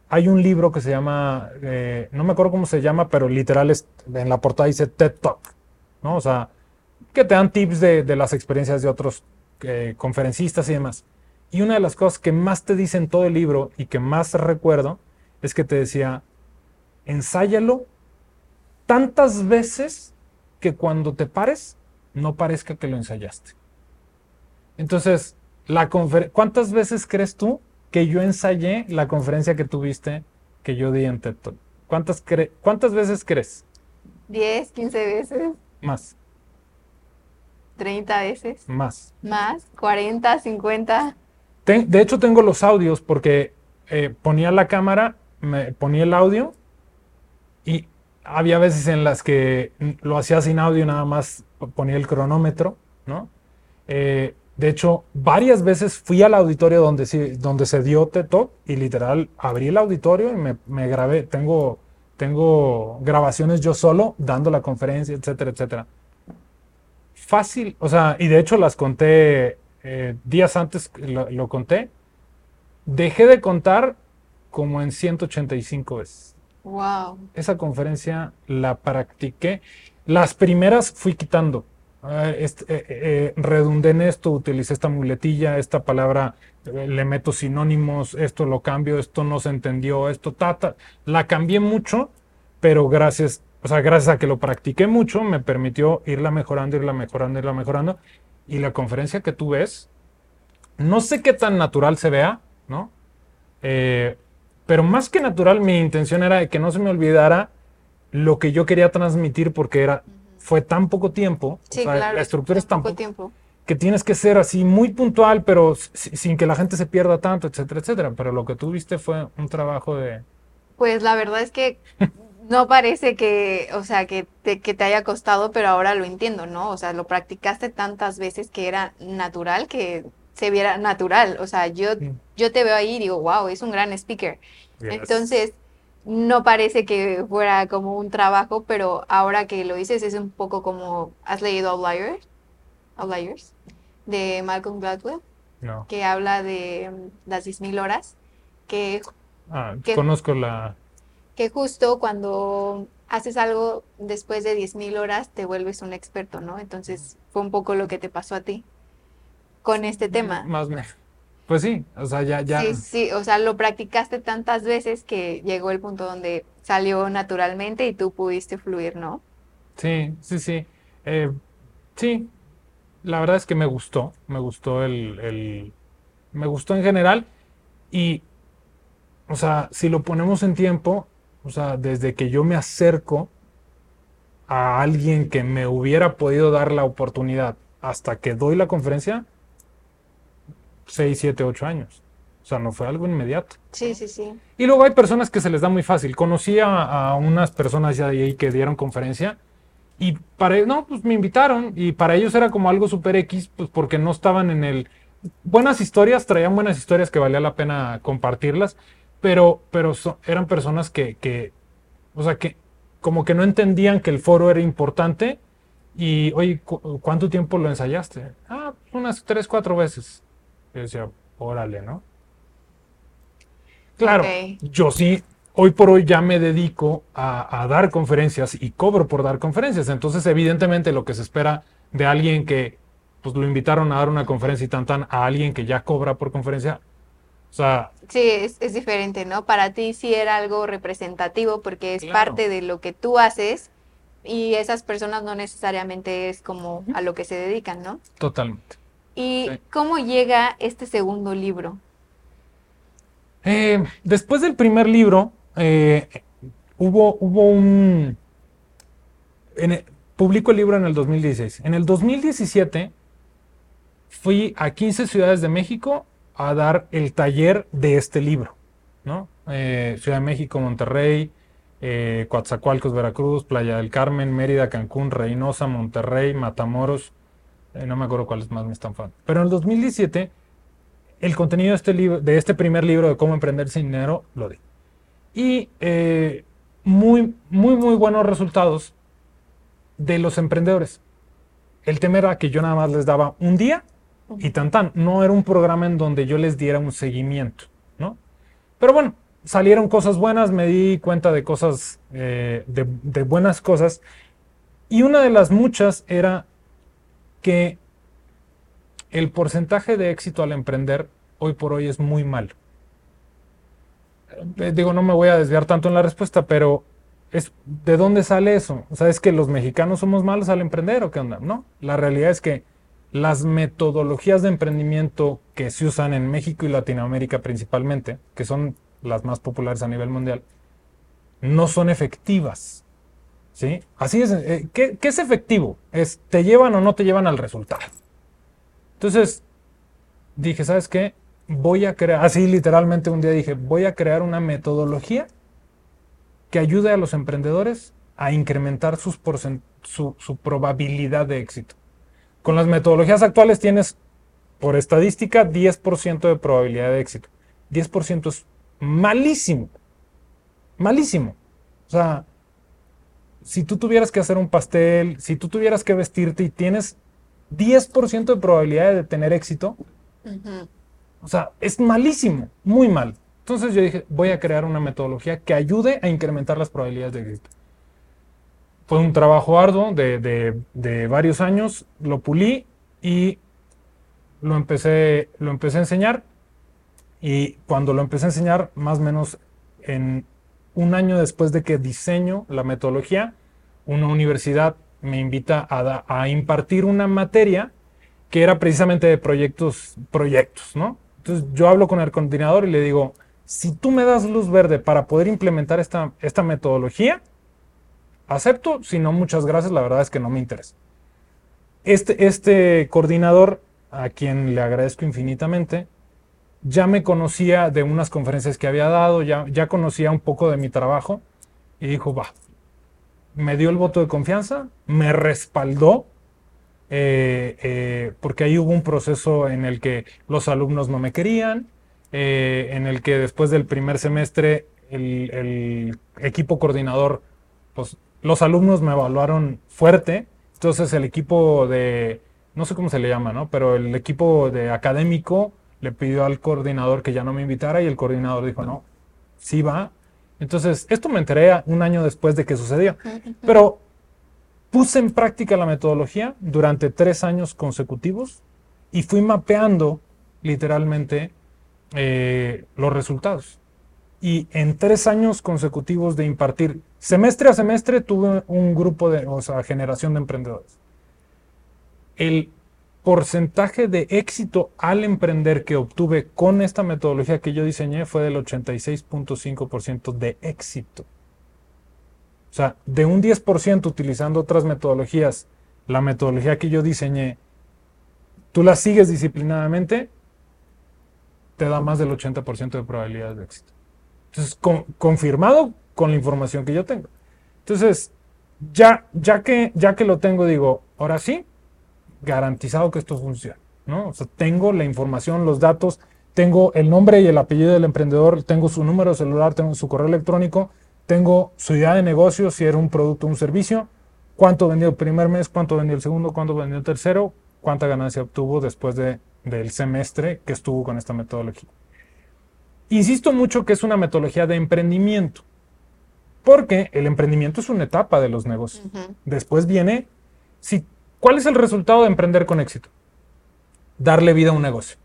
hay un libro que se llama, eh, no me acuerdo cómo se llama, pero literal es, en la portada dice TED Talk, ¿no? O sea, que te dan tips de, de las experiencias de otros eh, conferencistas y demás. Y una de las cosas que más te dicen todo el libro y que más recuerdo es que te decía... Ensáyalo tantas veces que cuando te pares, no parezca que lo ensayaste. Entonces, la confer- ¿cuántas veces crees tú que yo ensayé la conferencia que tuviste que yo di en TED Talk? ¿Cuántas, cre- ¿Cuántas veces crees? diez, quince veces. Más. treinta veces. Más. Más, cuarenta, cincuenta. Ten- de hecho, tengo los audios porque eh, ponía la cámara, me ponía el audio. Y había veces en las que lo hacía sin audio, nada más ponía el cronómetro, ¿no? Eh, de hecho, varias veces fui al auditorio donde, donde se dio TED Talk y literal abrí el auditorio y me, me grabé. Tengo tengo grabaciones yo solo dando la conferencia, etcétera, etcétera. Fácil, o sea, y de hecho las conté eh, días antes, lo, lo conté. Dejé de contar como en ciento ochenta y cinco veces. Wow. Esa conferencia la practiqué. Las primeras fui quitando. Eh, este, eh, eh, redundé en esto, utilicé esta muletilla, esta palabra, eh, le meto sinónimos, esto lo cambio, esto no se entendió, esto tata. La cambié mucho, pero gracias, o sea, gracias a que lo practiqué mucho, me permitió irla mejorando, irla mejorando, irla mejorando. Y la conferencia que tú ves, no sé qué tan natural se vea, ¿no? Eh, pero más que natural, mi intención era que no se me olvidara lo que yo quería transmitir, porque era, fue tan poco tiempo, sí, o sea, claro, la estructura es tan poco tiempo, que tienes que ser así muy puntual, pero sin que la gente se pierda tanto, etcétera, etcétera. Pero lo que tú viste fue un trabajo de... Pues la verdad es que no parece que, o sea, que te, que te haya costado, pero ahora lo entiendo, ¿no? O sea, lo practicaste tantas veces que era natural que... se viera natural, o sea, yo, yo te veo ahí y digo, wow, es un gran speaker. Yes. Entonces, no parece que fuera como un trabajo, pero ahora que lo dices es un poco como, ¿has leído Outliers? Outliers, de Malcolm Gladwell, no. Que habla de um, las diez mil horas, que, ah, que... conozco la... Que justo cuando haces algo después de diez mil horas te vuelves un experto, ¿no? Entonces, fue un poco lo que te pasó a ti con este tema. Más me... Pues sí, o sea, ya, ya... Sí, sí, o sea, lo practicaste tantas veces que llegó el punto donde salió naturalmente y tú pudiste fluir, ¿no? Sí, sí, sí. Eh, sí, la verdad es que me gustó, me gustó el, el... Me gustó en general y, o sea, si lo ponemos en tiempo, o sea, desde que yo me acerco a alguien que me hubiera podido dar la oportunidad hasta que doy la conferencia... seis, siete, ocho años. O sea, no fue algo inmediato. Sí, sí, sí. Y luego hay personas que se les da muy fácil. Conocí a, a unas personas ya de ahí que dieron conferencia y para no, pues me invitaron y para ellos era como algo super X, pues porque no estaban en el... Buenas historias, traían buenas historias que valía la pena compartirlas, pero, pero so, eran personas que, que, o sea, que como que no entendían que el foro era importante y, oye, ¿cu- ¿cuánto tiempo lo ensayaste? Ah, unas tres, cuatro veces. Yo decía, órale, ¿no? Claro, okay. Yo sí, hoy por hoy ya me dedico a, a dar conferencias y cobro por dar conferencias. Entonces, evidentemente, lo que se espera de alguien que pues lo invitaron a dar una conferencia y tan tan, a alguien que ya cobra por conferencia, o sea... Sí, es, es diferente, ¿no? Para ti sí era algo representativo porque es claro. Parte de lo que tú haces y esas personas no necesariamente es como a lo que se dedican, ¿no? Totalmente. ¿Y sí. Cómo llega este segundo libro? Eh, después del primer libro, eh, hubo, hubo un... En el, publico el libro en el dos mil dieciséis. En el dos mil diecisiete fui a quince ciudades de México a dar el taller de este libro, ¿no? Eh, Ciudad de México, Monterrey, eh, Coatzacoalcos, Veracruz, Playa del Carmen, Mérida, Cancún, Reynosa, Monterrey, Matamoros... No me acuerdo cuáles más me están faltando. Pero en el dos mil diecisiete, el contenido de este, libro, de este primer libro de Cómo Emprender Sin Dinero, lo di. Y eh, muy, muy, muy buenos resultados de los emprendedores. El tema era que yo nada más les daba un día y tan tan. No era un programa en donde yo les diera un seguimiento, ¿no? Pero bueno, salieron cosas buenas, me di cuenta de cosas, eh, de, de buenas cosas. Y una de las muchas era... que el porcentaje de éxito al emprender hoy por hoy es muy malo. Digo, no me voy a desviar tanto en la respuesta, pero es, ¿de dónde sale eso? O sea, ¿es que los mexicanos somos malos al emprender o qué onda? No, la realidad es que las metodologías de emprendimiento que se usan en México y Latinoamérica principalmente, que son las más populares a nivel mundial, no son efectivas. ¿Sí? Así es. Eh, ¿qué, ¿Qué es efectivo? Es, ¿te llevan o no te llevan al resultado? Entonces, dije, ¿sabes qué? Voy a crear, así literalmente un día dije, voy a crear una metodología que ayude a los emprendedores a incrementar sus porcent- su, su probabilidad de éxito. Con las metodologías actuales tienes, por estadística, diez por ciento de probabilidad de éxito. diez por ciento es malísimo. Malísimo. O sea, si tú tuvieras que hacer un pastel, si tú tuvieras que vestirte y tienes diez por ciento de probabilidad de tener éxito, uh-huh. o sea, es malísimo, muy mal. Entonces yo dije, voy a crear una metodología que ayude a incrementar las probabilidades de éxito. Fue un trabajo arduo de, de, de varios años, lo pulí y lo empecé, lo empecé a enseñar. Y cuando lo empecé a enseñar, más o menos en un año después de que diseño la metodología, una universidad me invita a, da, a impartir una materia que era precisamente de proyectos, proyectos, ¿no? Entonces yo hablo con el coordinador y le digo, si tú me das luz verde para poder implementar esta, esta metodología, acepto, si no, muchas gracias, la verdad es que no me interesa. Este, este coordinador, a quien le agradezco infinitamente, ya me conocía de unas conferencias que había dado, ya, ya conocía un poco de mi trabajo y dijo, va, me dio el voto de confianza, me respaldó, eh, eh, porque ahí hubo un proceso en el que los alumnos no me querían, eh, en el que después del primer semestre el, el equipo coordinador, pues los alumnos me evaluaron fuerte, entonces el equipo de, no sé cómo se le llama, ¿no? Pero el equipo de académico le pidió al coordinador que ya no me invitara y el coordinador dijo, no, sí va. Entonces, esto me enteré un año después de que sucedió. Pero puse en práctica la metodología durante tres años consecutivos y fui mapeando literalmente eh, los resultados. Y en tres años consecutivos de impartir, semestre a semestre, tuve un grupo de, o sea, generación de emprendedores. El porcentaje de éxito al emprender que obtuve con esta metodología que yo diseñé fue del ochenta y seis punto cinco por ciento de éxito. O sea, de un diez por ciento utilizando otras metodologías, la metodología que yo diseñé, tú la sigues disciplinadamente, te da más del ochenta por ciento de probabilidades de éxito. Entonces, con, confirmado con la información que yo tengo. Entonces, ya, ya, que, ya que lo tengo, digo, ahora sí, garantizado que esto funciona, ¿no? O sea, tengo la información, los datos, tengo el nombre y el apellido del emprendedor, tengo su número de celular, tengo su correo electrónico, tengo su idea de negocio, si era un producto o un servicio, cuánto vendió el primer mes, cuánto vendió el segundo, cuánto vendió el tercero, cuánta ganancia obtuvo después de, del semestre que estuvo con esta metodología. Insisto mucho que es una metodología de emprendimiento, porque el emprendimiento es una etapa de los negocios. Uh-huh. Después viene, si ¿cuál es el resultado de emprender con éxito? Darle vida a un negocio.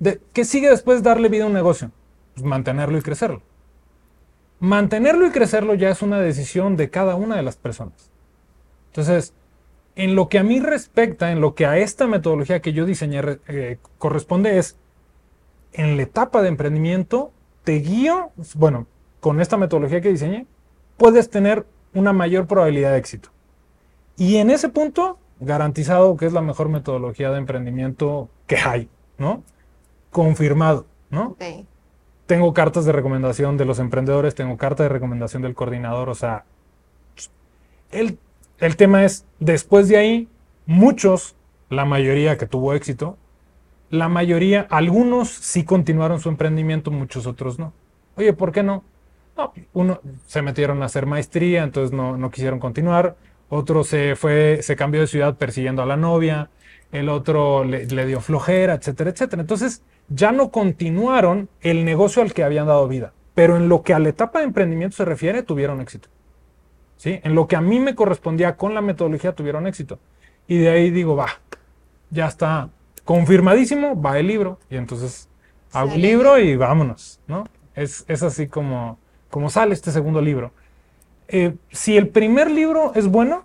¿De qué sigue después de darle vida a un negocio? Pues mantenerlo y crecerlo. Mantenerlo y crecerlo ya es una decisión de cada una de las personas. Entonces, en lo que a mí respecta, en lo que a esta metodología que yo diseñé eh, corresponde es, en la etapa de emprendimiento, te guío, bueno, con esta metodología que diseñé, puedes tener una mayor probabilidad de éxito. Y en ese punto, garantizado que es la mejor metodología de emprendimiento que hay, ¿no? Confirmado, ¿no? Okay. Tengo cartas de recomendación de los emprendedores, tengo carta de recomendación del coordinador, o sea, el, el tema es, después de ahí, muchos, la mayoría que tuvo éxito, la mayoría, algunos sí continuaron su emprendimiento, muchos otros no. Oye, ¿por qué no? No, uno se metieron a hacer maestría, entonces no, no quisieron continuar. Otro se fue, se cambió de ciudad persiguiendo a la novia, el otro le, le dio flojera, etcétera, etcétera. Entonces ya no continuaron el negocio al que habían dado vida, pero en lo que a la etapa de emprendimiento se refiere, tuvieron éxito. ¿Sí? En lo que a mí me correspondía con la metodología, tuvieron éxito. Y de ahí digo, va, ya está confirmadísimo, va el libro. Y entonces hago el libro y vámonos, ¿no? Es, es así como, como sale este segundo libro. Eh, si el primer libro es bueno,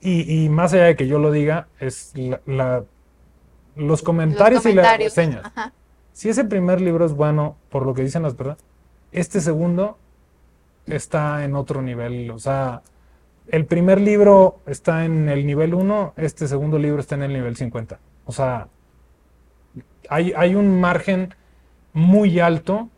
y, y más allá de que yo lo diga, es la, la, los comentarios, los comentarios y las reseñas. Ajá. Si ese primer libro es bueno, por lo que dicen las personas, este segundo está en otro nivel. O sea, el primer libro está en el nivel uno, este segundo libro está en el nivel cincuenta. O sea, hay, hay un margen muy alto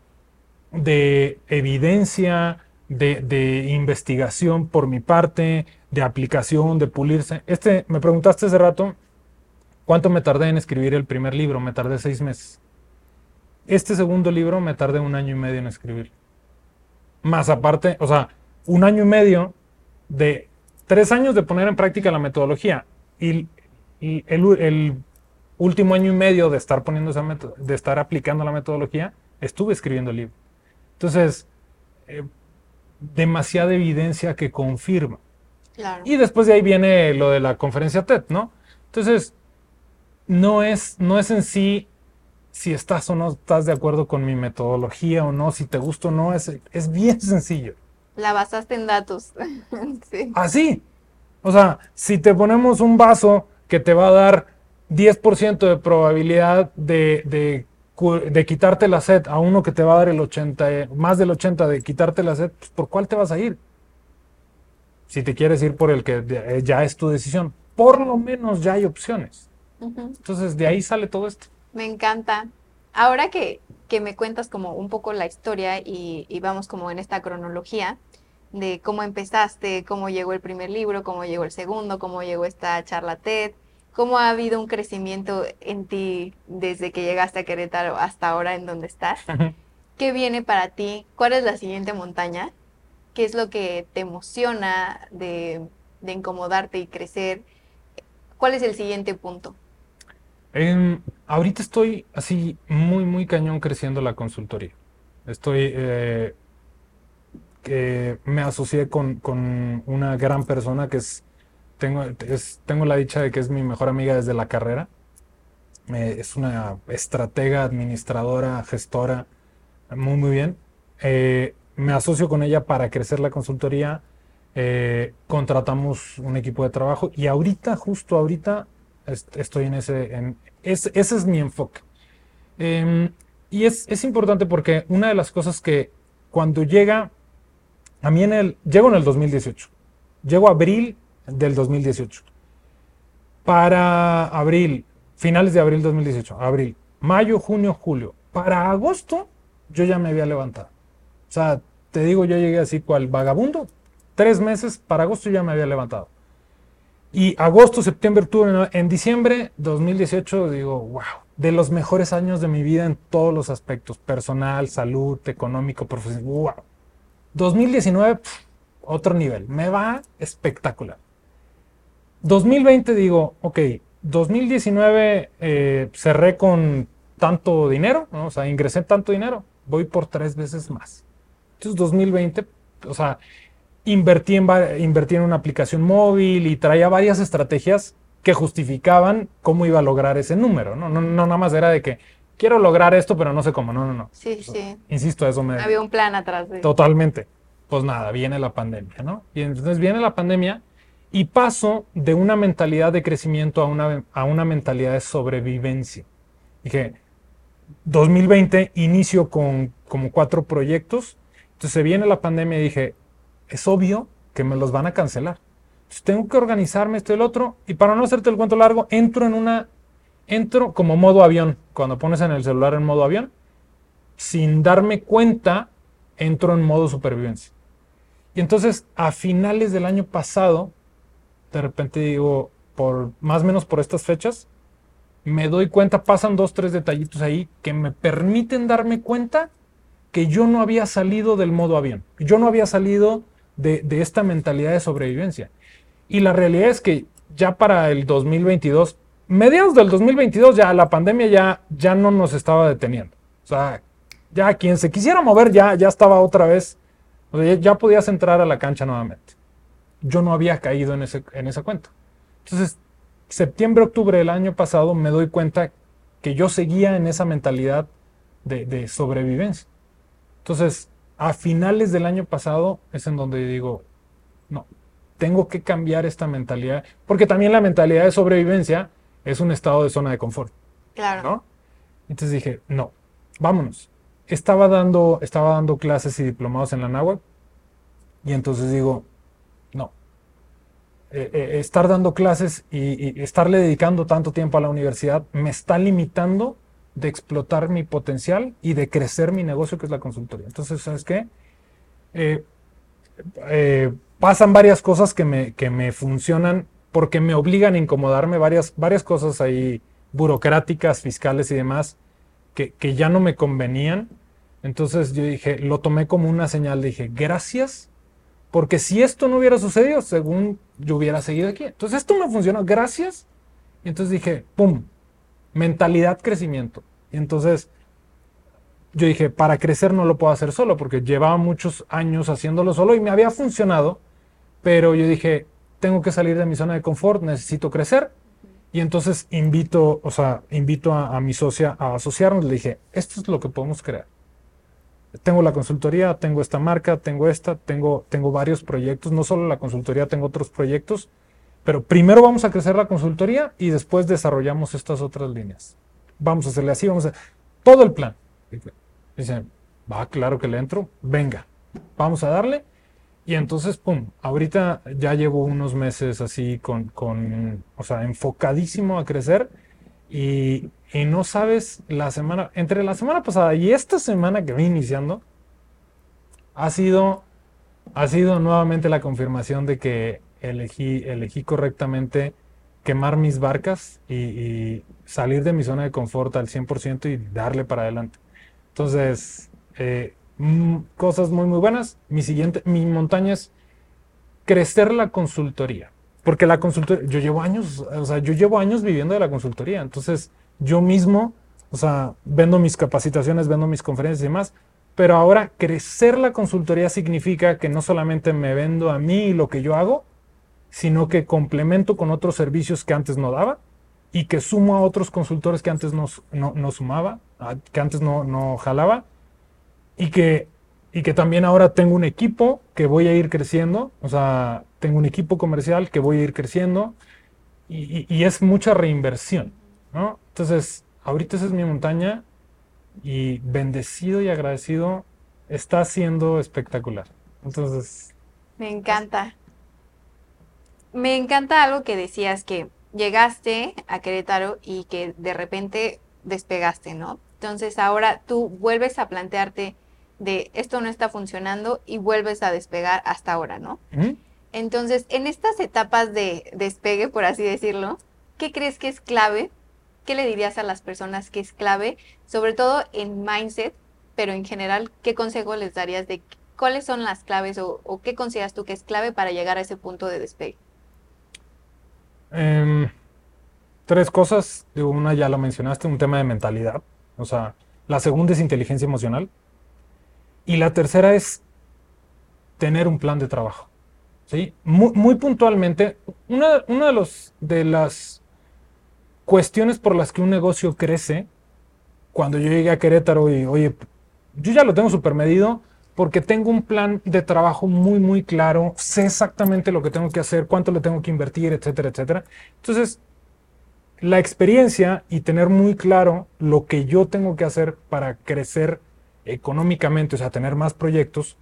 de evidencia, De, de investigación por mi parte, de aplicación, de pulirse. Este, me preguntaste hace rato, ¿cuánto me tardé en escribir el primer libro? Me tardé seis meses. Este segundo libro me tardé un año y medio en escribir. Más aparte, o sea, un año y medio de tres años de poner en práctica la metodología y, y el, el último año y medio de estar poniendo esa meto- de estar aplicando la metodología, estuve escribiendo el libro. Entonces, eh, demasiada evidencia que confirma. Claro. Y después de ahí viene lo de la conferencia TED, ¿no? Entonces, no es, no es en sí si estás o no estás de acuerdo con mi metodología o no, si te gusta o no, es, es bien sencillo. La basaste en datos. Sí. Así. O sea, si te ponemos un vaso que te va a dar diez por ciento de probabilidad de, de, de quitarte la sed a uno que te va a dar el ochenta, más del ochenta de quitarte la sed, pues ¿por cuál te vas a ir? Si te quieres ir por el que ya es tu decisión, por lo menos ya hay opciones. Uh-huh. Entonces, de ahí sale todo esto. Me encanta. Ahora que, que me cuentas como un poco la historia y, y vamos como en esta cronología de cómo empezaste, cómo llegó el primer libro, cómo llegó el segundo, cómo llegó esta charla TED, cómo ha habido un crecimiento en ti desde que llegaste a Querétaro hasta ahora en donde estás. Uh-huh. ¿Qué viene para ti? ¿Cuál es la siguiente montaña? ¿Qué es lo que te emociona de, de incomodarte y crecer? ¿Cuál es el siguiente punto? Eh, ahorita estoy así muy, muy cañón creciendo la consultoría. Estoy, eh, eh, me asocié con, con una gran persona que es tengo, es, tengo la dicha de que es mi mejor amiga desde la carrera. Eh, es una estratega, administradora, gestora, muy, muy bien. Eh, me asocio con ella para crecer la consultoría. Eh, contratamos un equipo de trabajo y ahorita, justo ahorita, estoy en ese, en, es, ese es mi enfoque. Eh, y es, es importante porque una de las cosas que cuando llega, a mí en el, llego en el dos mil dieciocho, llego a abril del dos mil dieciocho. Para abril, finales de abril dos mil dieciocho, abril, mayo, junio, julio, para agosto yo ya me había levantado. O sea, te digo, yo llegué así cual vagabundo, tres meses, para agosto ya me había levantado. Y agosto, septiembre, octubre, en diciembre dos mil dieciocho, digo, wow, de los mejores años de mi vida en todos los aspectos, personal, salud, económico, profesional, wow. dos mil diecinueve, pff, otro nivel, me va espectacular. dos mil veinte, digo, ok, dos mil diecinueve eh, cerré con tanto dinero, ¿no? O sea, ingresé tanto dinero, voy por tres veces más. Entonces, dos mil veinte, o sea... Invertí en, invertí en una aplicación móvil y traía varias estrategias que justificaban cómo iba a lograr ese número. No, no, no nada más era de que quiero lograr esto, pero no sé cómo. No, no, no. Sí, eso, sí. Insisto, eso me... Había un plan atrás de... Totalmente. Pues nada, viene la pandemia, ¿no? Y entonces viene la pandemia y paso de una mentalidad de crecimiento a una, a una mentalidad de sobrevivencia. Dije, dos mil veinte inicio con como cuatro proyectos. Entonces viene la pandemia y dije... Es obvio que me los van a cancelar. Entonces, tengo que organizarme esto y el otro. Y para no hacerte el cuento largo, entro en una... Entro como modo avión. Cuando pones en el celular en modo avión, sin darme cuenta, entro en modo supervivencia. Y entonces, a finales del año pasado, de repente digo, por, más o menos por estas fechas, me doy cuenta, pasan dos, tres detallitos ahí que me permiten darme cuenta que yo no había salido del modo avión. Yo no había salido... De, de esta mentalidad de sobrevivencia. Y la realidad es que ya para el dos mil veintidós, mediados del dos mil veintidós, ya la pandemia ya, ya no nos estaba deteniendo. O sea, ya quien se quisiera mover ya, ya estaba otra vez, o sea, ya podías entrar a la cancha nuevamente. Yo no había caído en, ese, en esa cuenta. Entonces, septiembre, octubre del año pasado me doy cuenta que yo seguía en esa mentalidad de, de sobrevivencia. Entonces, a finales del año pasado es en donde digo, no, tengo que cambiar esta mentalidad. Porque también la mentalidad de sobrevivencia es un estado de zona de confort. Claro. ¿No? Entonces dije, no, vámonos. Estaba dando, estaba dando clases y diplomados en la Anáhuac. Y entonces digo, no. Eh, eh, estar dando clases y, y estarle dedicando tanto tiempo a la universidad me está limitando de explotar mi potencial y de crecer mi negocio, que es la consultoría. Entonces, ¿sabes qué? Eh, eh, pasan varias cosas que me, que me funcionan porque me obligan a incomodarme, varias, varias cosas ahí burocráticas, fiscales y demás, que, que ya no me convenían. Entonces yo dije, lo tomé como una señal, dije, gracias Porque si esto no hubiera sucedido, según yo hubiera seguido aquí. Entonces esto me funcionó, gracias. Y entonces dije, pum, mentalidad crecimiento. Y entonces yo dije, para crecer no lo puedo hacer solo, porque llevaba muchos años haciéndolo solo y me había funcionado. Pero yo dije, tengo que salir de mi zona de confort, necesito crecer. Y entonces invito, o sea, invito a, a mi socia a asociarnos. Le dije, esto es lo que podemos crear. Tengo la consultoría, tengo esta marca, tengo esta, tengo, tengo varios proyectos. No solo la consultoría, tengo otros proyectos. Pero primero vamos a crecer la consultoría y después desarrollamos estas otras líneas. Vamos a hacerle así, vamos a... Todo el plan. Dicen, va, claro que le entro. Venga, vamos a darle. Y entonces, pum, ahorita ya llevo unos meses así con, con o sea, enfocadísimo a crecer. Y, y no sabes, la semana, entre la semana pasada y esta semana que voy iniciando, ha sido, ha sido nuevamente la confirmación de que elegí, elegí correctamente quemar mis barcas y, y salir de mi zona de confort al cien por ciento y darle para adelante. Entonces, eh, cosas muy muy buenas. Mi siguiente, mi montaña es crecer la consultoría, porque la consultoría, yo llevo años, o sea, yo llevo años viviendo de la consultoría. Entonces yo mismo, o sea, vendo mis capacitaciones, vendo mis conferencias y demás, pero ahora crecer la consultoría significa que no solamente me vendo a mí y lo que yo hago, sino que complemento con otros servicios que antes no daba y que sumo a otros consultores que antes no, no, no sumaba, que antes no, no jalaba. Y que, y que también ahora tengo un equipo que voy a ir creciendo. O sea, tengo un equipo comercial que voy a ir creciendo. Y, y, y es mucha reinversión, ¿no? Entonces, ahorita esa es mi montaña. Y bendecido y agradecido, está siendo espectacular. Entonces... Me encanta. Me encanta algo que decías, que llegaste a Querétaro y que de repente despegaste, ¿no? Entonces ahora tú vuelves a plantearte de esto no está funcionando y vuelves a despegar hasta ahora, ¿no? ¿Mm? Entonces, en estas etapas de despegue, por así decirlo, ¿qué crees que es clave? ¿Qué le dirías a las personas que es clave? Sobre todo en mindset, pero en general, ¿qué consejo les darías de cuáles son las claves o, o qué consideras tú que es clave para llegar a ese punto de despegue? Um, tres cosas. Digo, una ya la mencionaste, un tema de mentalidad. O sea, la segunda es inteligencia emocional. Y la tercera es tener un plan de trabajo. ¿Sí? Muy, muy puntualmente, una, una de, los, de las cuestiones por las que un negocio crece, cuando yo llegué a Querétaro y, oye, yo ya lo tengo supermedido porque tengo un plan de trabajo muy, muy claro. Sé exactamente lo que tengo que hacer, cuánto le tengo que invertir, etcétera, etcétera. Entonces, la experiencia y tener muy claro lo que yo tengo que hacer para crecer económicamente, o sea, tener más proyectos,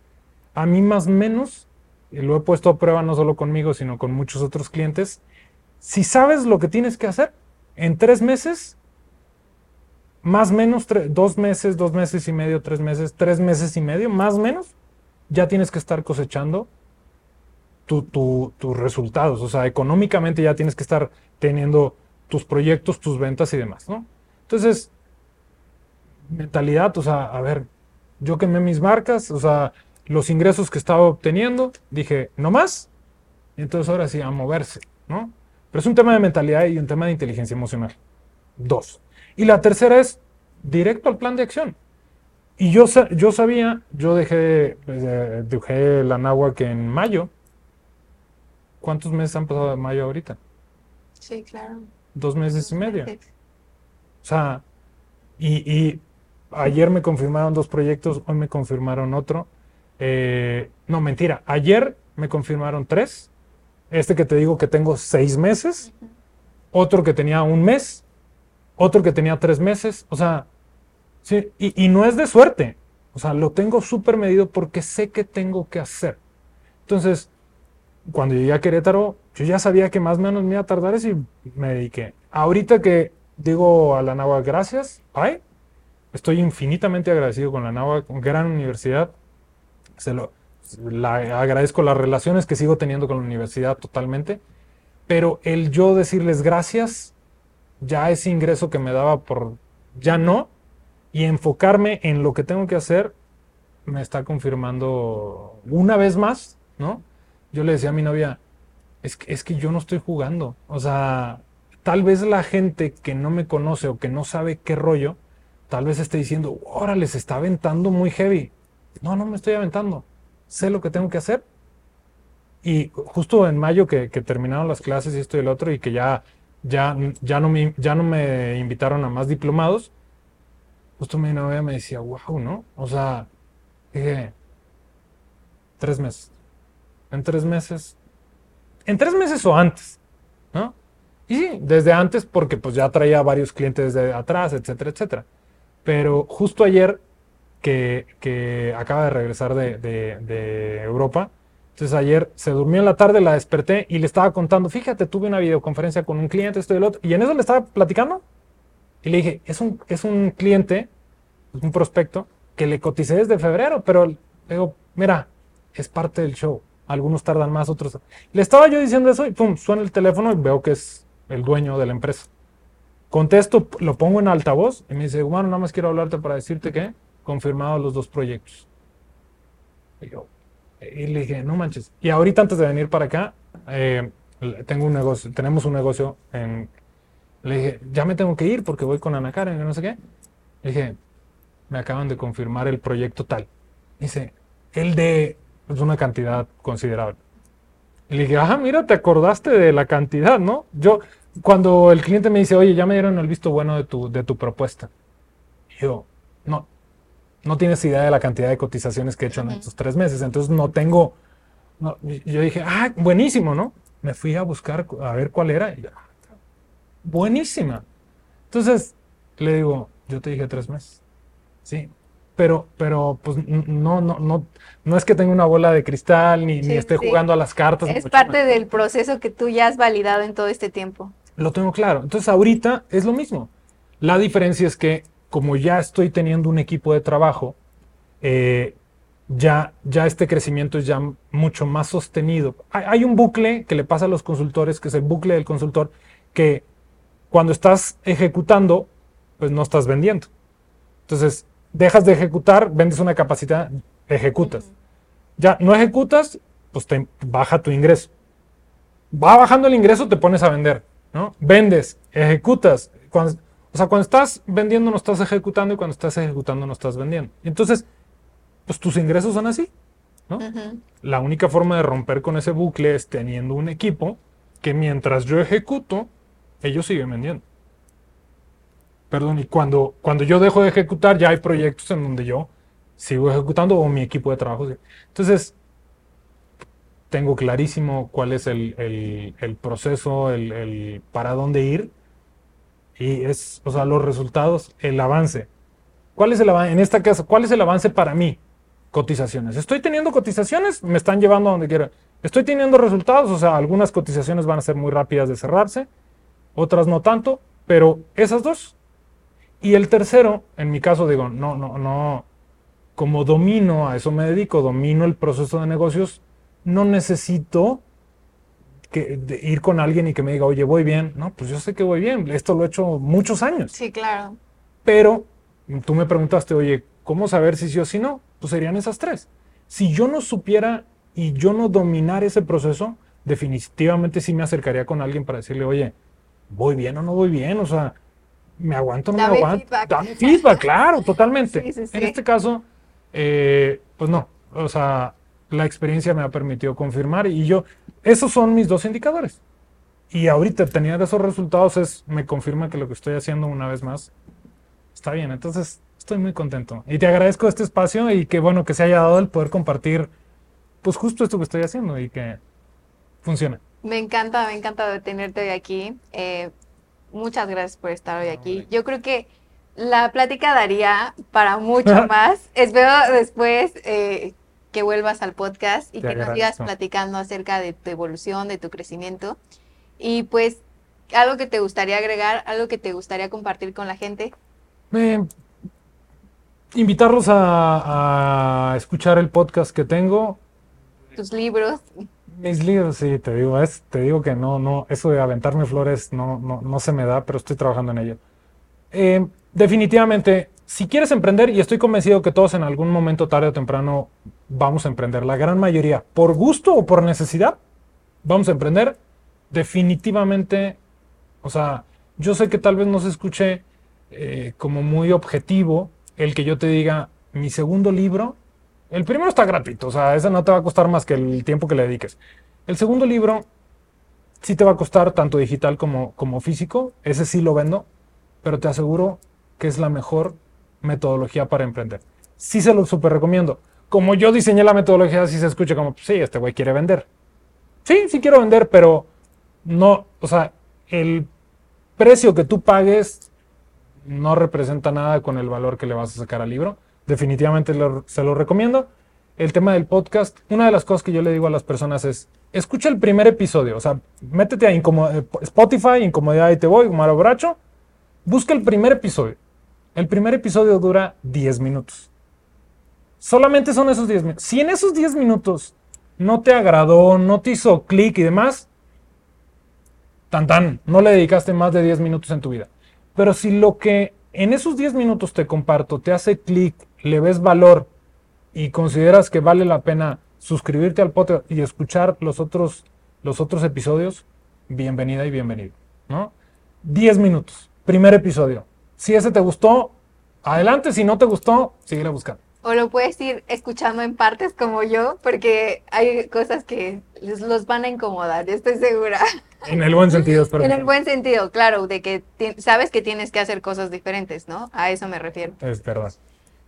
a mí más o menos, y lo he puesto a prueba no solo conmigo, sino con muchos otros clientes, si sabes lo que tienes que hacer, en tres meses, más o menos, tres, dos meses, dos meses y medio, tres meses, tres meses y medio, más o menos, ya tienes que estar cosechando tu, tu, tus resultados. O sea, económicamente ya tienes que estar teniendo tus proyectos, tus ventas y demás, ¿no? Entonces, mentalidad, o sea, a ver, yo quemé mis marcas, o sea, los ingresos que estaba obteniendo, dije, no más, y entonces ahora sí, a moverse, ¿no? Pero es un tema de mentalidad y un tema de inteligencia emocional. Dos. Y la tercera es directo al plan de acción. Y yo, yo sabía, yo dejé, eh, dejé la Anáhuac en mayo. ¿Cuántos meses han pasado de mayo ahorita? Sí, claro. Dos meses y medio. O sea, y, y ayer me confirmaron dos proyectos, hoy me confirmaron otro. Eh, no, mentira, ayer me confirmaron tres. Este que te digo que tengo seis meses, uh-huh. Otro que tenía un mes, otro que tenía tres meses. O sea, sí, y, y no es de suerte. O sea, lo tengo súper medido porque sé que tengo que hacer. Entonces, cuando llegué a Querétaro, yo ya sabía que más o menos me iba a tardar eso y me dediqué. Ahorita que digo a la Anáhuac gracias, bye, estoy infinitamente agradecido con la Anáhuac, gran universidad. Se lo la, agradezco las relaciones que sigo teniendo con la universidad totalmente, pero el yo decirles gracias, ya ese ingreso que me daba por ya no, y enfocarme en lo que tengo que hacer, me está confirmando una vez más ¿no? Yo le decía a mi novia, es que, es que yo no estoy jugando. O sea, tal vez la gente que no me conoce o que no sabe qué rollo, tal vez esté diciendo, órale, se está aventando muy heavy. No, no me estoy aventando. Sé lo que tengo que hacer. Y justo en mayo que, que terminaron las clases y esto y el otro, y que ya, ya, ya, no me, ya no me invitaron a más diplomados, justo mi novia me decía, wow, ¿no? O sea, dije, tres meses. En tres meses. En tres meses o antes, ¿no? Y sí, desde antes, porque pues ya traía varios clientes desde atrás, etcétera, etcétera. Pero justo ayer que, que acaba de regresar de, de, de Europa, entonces ayer se durmió en la tarde, la desperté y le estaba contando, fíjate, tuve una videoconferencia con un cliente, esto y el otro, y en eso le estaba platicando. Y le dije, es un, es un cliente, un prospecto, que le coticé desde febrero, pero le digo, mira, es parte del show. Algunos tardan más, otros... Le estaba yo diciendo eso y pum, suena el teléfono y veo que es el dueño de la empresa. Contesto, lo pongo en altavoz y me dice, bueno, nada más quiero hablarte para decirte que confirmados los dos proyectos. Y yo... Y le dije, no manches. Y ahorita antes de venir para acá, eh, tengo un negocio, tenemos un negocio en... Le dije, ya me tengo que ir porque voy con Ana Karen, no sé qué. Le dije, me acaban de confirmar el proyecto tal. Dice, el de... Es una cantidad considerable. Y le dije, ajá, mira, te acordaste de la cantidad, ¿no? Yo, cuando el cliente me dice, oye, ya me dieron el visto bueno de tu, de tu propuesta. Y yo, no. No tienes idea de la cantidad de cotizaciones que he hecho en estos tres meses. Entonces no tengo... No. Yo dije, ah, buenísimo, ¿no? Me fui a buscar a ver cuál era. Y yo, buenísima. Entonces le digo, yo te dije tres meses. Sí, pero, pero pues no, no, no, no es que tenga una bola de cristal ni, sí, ni esté sí. jugando a las cartas. Es parte chame. del proceso que tú ya has validado en todo este tiempo. Lo tengo claro. Entonces ahorita es lo mismo. La diferencia es que como ya estoy teniendo un equipo de trabajo, eh, ya, ya este crecimiento es ya mucho más sostenido. Hay, hay un bucle que le pasa a los consultores, que es el bucle del consultor, que cuando estás ejecutando, pues no estás vendiendo. Entonces, dejas de ejecutar, vendes una capacidad, ejecutas. Ya no ejecutas, pues te baja tu ingreso. Va bajando el ingreso, te pones a vender, ¿no? Vendes, ejecutas. Cuando, o sea, cuando estás vendiendo no estás ejecutando y cuando estás ejecutando no estás vendiendo. Entonces, pues tus ingresos son así, ¿no? Uh-huh. La única forma de romper con ese bucle es teniendo un equipo que mientras yo ejecuto, ellos siguen vendiendo. Perdón, y cuando, cuando yo dejo de ejecutar, ya hay proyectos en donde yo sigo ejecutando o mi equipo de trabajo. Entonces, tengo clarísimo cuál es el, el, el proceso, el, el para dónde ir. Y es, o sea, los resultados, el avance. ¿Cuál es el avance? En esta casa, ¿cuál es el avance para mí? Cotizaciones. Estoy teniendo cotizaciones, me están llevando a donde quiera. Estoy teniendo resultados, o sea, algunas cotizaciones van a ser muy rápidas de cerrarse, otras no tanto, pero esas dos. Y el tercero, en mi caso digo, no, no, no, como domino, a eso me dedico, domino el proceso de negocios, no necesito que, de, ir con alguien y que me diga, oye, voy bien. No, pues yo sé que voy bien, esto lo he hecho muchos años. Sí, claro. Pero tú me preguntaste, oye, ¿cómo saber si sí o si no? Pues serían esas tres. Si yo no supiera y yo no dominar ese proceso, definitivamente sí me acercaría con alguien para decirle, oye, ¿voy bien o no voy bien? O sea, ¿me aguanto o no Dame me aguanto? Feedback. Dame feedback, claro, totalmente. Sí, sí, sí. En este caso, eh, pues no. O sea, la experiencia me ha permitido confirmar y yo, esos son mis dos indicadores. Y ahorita tener esos resultados es, me confirma que lo que estoy haciendo una vez más está bien. Entonces, estoy muy contento. Y te agradezco este espacio y que bueno que se haya dado el poder compartir pues justo esto que estoy haciendo y que funciona. Me encanta, me encanta tenerte hoy aquí. Eh, muchas gracias por estar hoy aquí. Yo creo que la plática daría para mucho más. Espero después eh, que vuelvas al podcast y Te que agradezco. Nos sigas platicando acerca de tu evolución, de tu crecimiento. Y pues, algo que te gustaría agregar, algo que te gustaría compartir con la gente. Eh, invitarlos a, a escuchar el podcast que tengo. Tus libros. Mis libros, sí, te digo, es, te digo que no, no, eso de aventarme flores no, no, no se me da, pero estoy trabajando en ello. Eh, definitivamente, si quieres emprender, y estoy convencido que todos en algún momento, tarde o temprano, vamos a emprender. La gran mayoría, por gusto o por necesidad, vamos a emprender. Definitivamente, o sea, yo sé que tal vez no se escuche eh, como muy objetivo el que yo te diga, mi segundo libro, el primero está gratuito, o sea, ese no te va a costar más que el tiempo que le dediques. El segundo libro sí te va a costar tanto digital como, como físico, ese sí lo vendo, pero te aseguro que es la mejor metodología para emprender. Sí se lo súper recomiendo. Como yo diseñé la metodología, sí se escucha como, sí, este güey quiere vender. Sí, sí quiero vender, pero no, o sea, el precio que tú pagues no representa nada con el valor que le vas a sacar al libro. Definitivamente lo, se lo recomiendo. El tema del podcast, una de las cosas que yo le digo a las personas es, escucha el primer episodio, o sea, métete a Incomod- Spotify, Incomodidad, ahí te voy, Gumaro Bracho, busca el primer episodio. El primer episodio dura diez minutos. Solamente son esos diez minutos. Si en esos diez minutos no te agradó, no te hizo clic y demás, tan tan, no le dedicaste más de diez minutos en tu vida. Pero si lo que en esos diez minutos te comparto te hace clic, le ves valor y consideras que vale la pena suscribirte al podcast y escuchar los otros, los otros episodios, bienvenida y bienvenido, ¿no? diez minutos, primer episodio. Si ese te gustó, adelante. Si no te gustó, síguele buscando. O lo puedes ir escuchando en partes como yo, porque hay cosas que los van a incomodar, yo estoy segura. En el buen sentido, espero. En el buen sentido, claro, de que ti- sabes que tienes que hacer cosas diferentes, ¿no? A eso me refiero. Es verdad.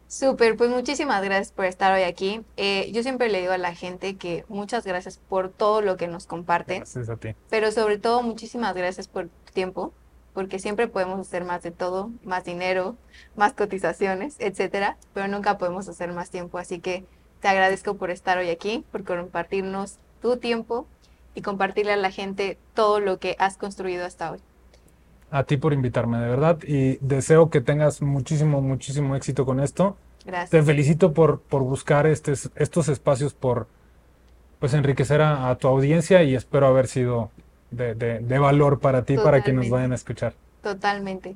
Súper, pues muchísimas gracias por estar hoy aquí. Eh, yo siempre le digo a la gente que muchas gracias por todo lo que nos comparten. Gracias a ti. Pero sobre todo, muchísimas gracias por tu tiempo, porque siempre podemos hacer más de todo, más dinero, más cotizaciones, etcétera, pero nunca podemos hacer más tiempo. Así que te agradezco por estar hoy aquí, por compartirnos tu tiempo y compartirle a la gente todo lo que has construido hasta hoy. A ti por invitarme, de verdad, y deseo que tengas muchísimo, muchísimo éxito con esto. Gracias. Te felicito por, por buscar estes, estos espacios, por pues enriquecer a, a tu audiencia, y espero haber sido De, de, de valor para ti, totalmente, para que nos vayan a escuchar. Totalmente.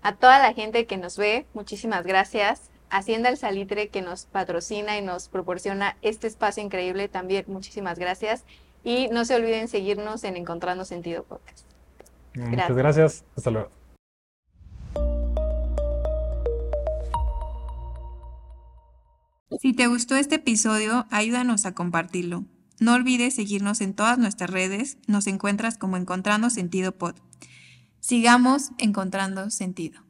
A toda la gente que nos ve, muchísimas gracias. Hacienda El Salitre, que nos patrocina y nos proporciona este espacio increíble, también muchísimas gracias. Y no se olviden seguirnos en Encontrando Sentido Podcast. Gracias. Muchas gracias. Hasta luego. Si te gustó este episodio, ayúdanos a compartirlo. No olvides seguirnos en todas nuestras redes, nos encuentras como Encontrando Sentido Pod. Sigamos encontrando sentido.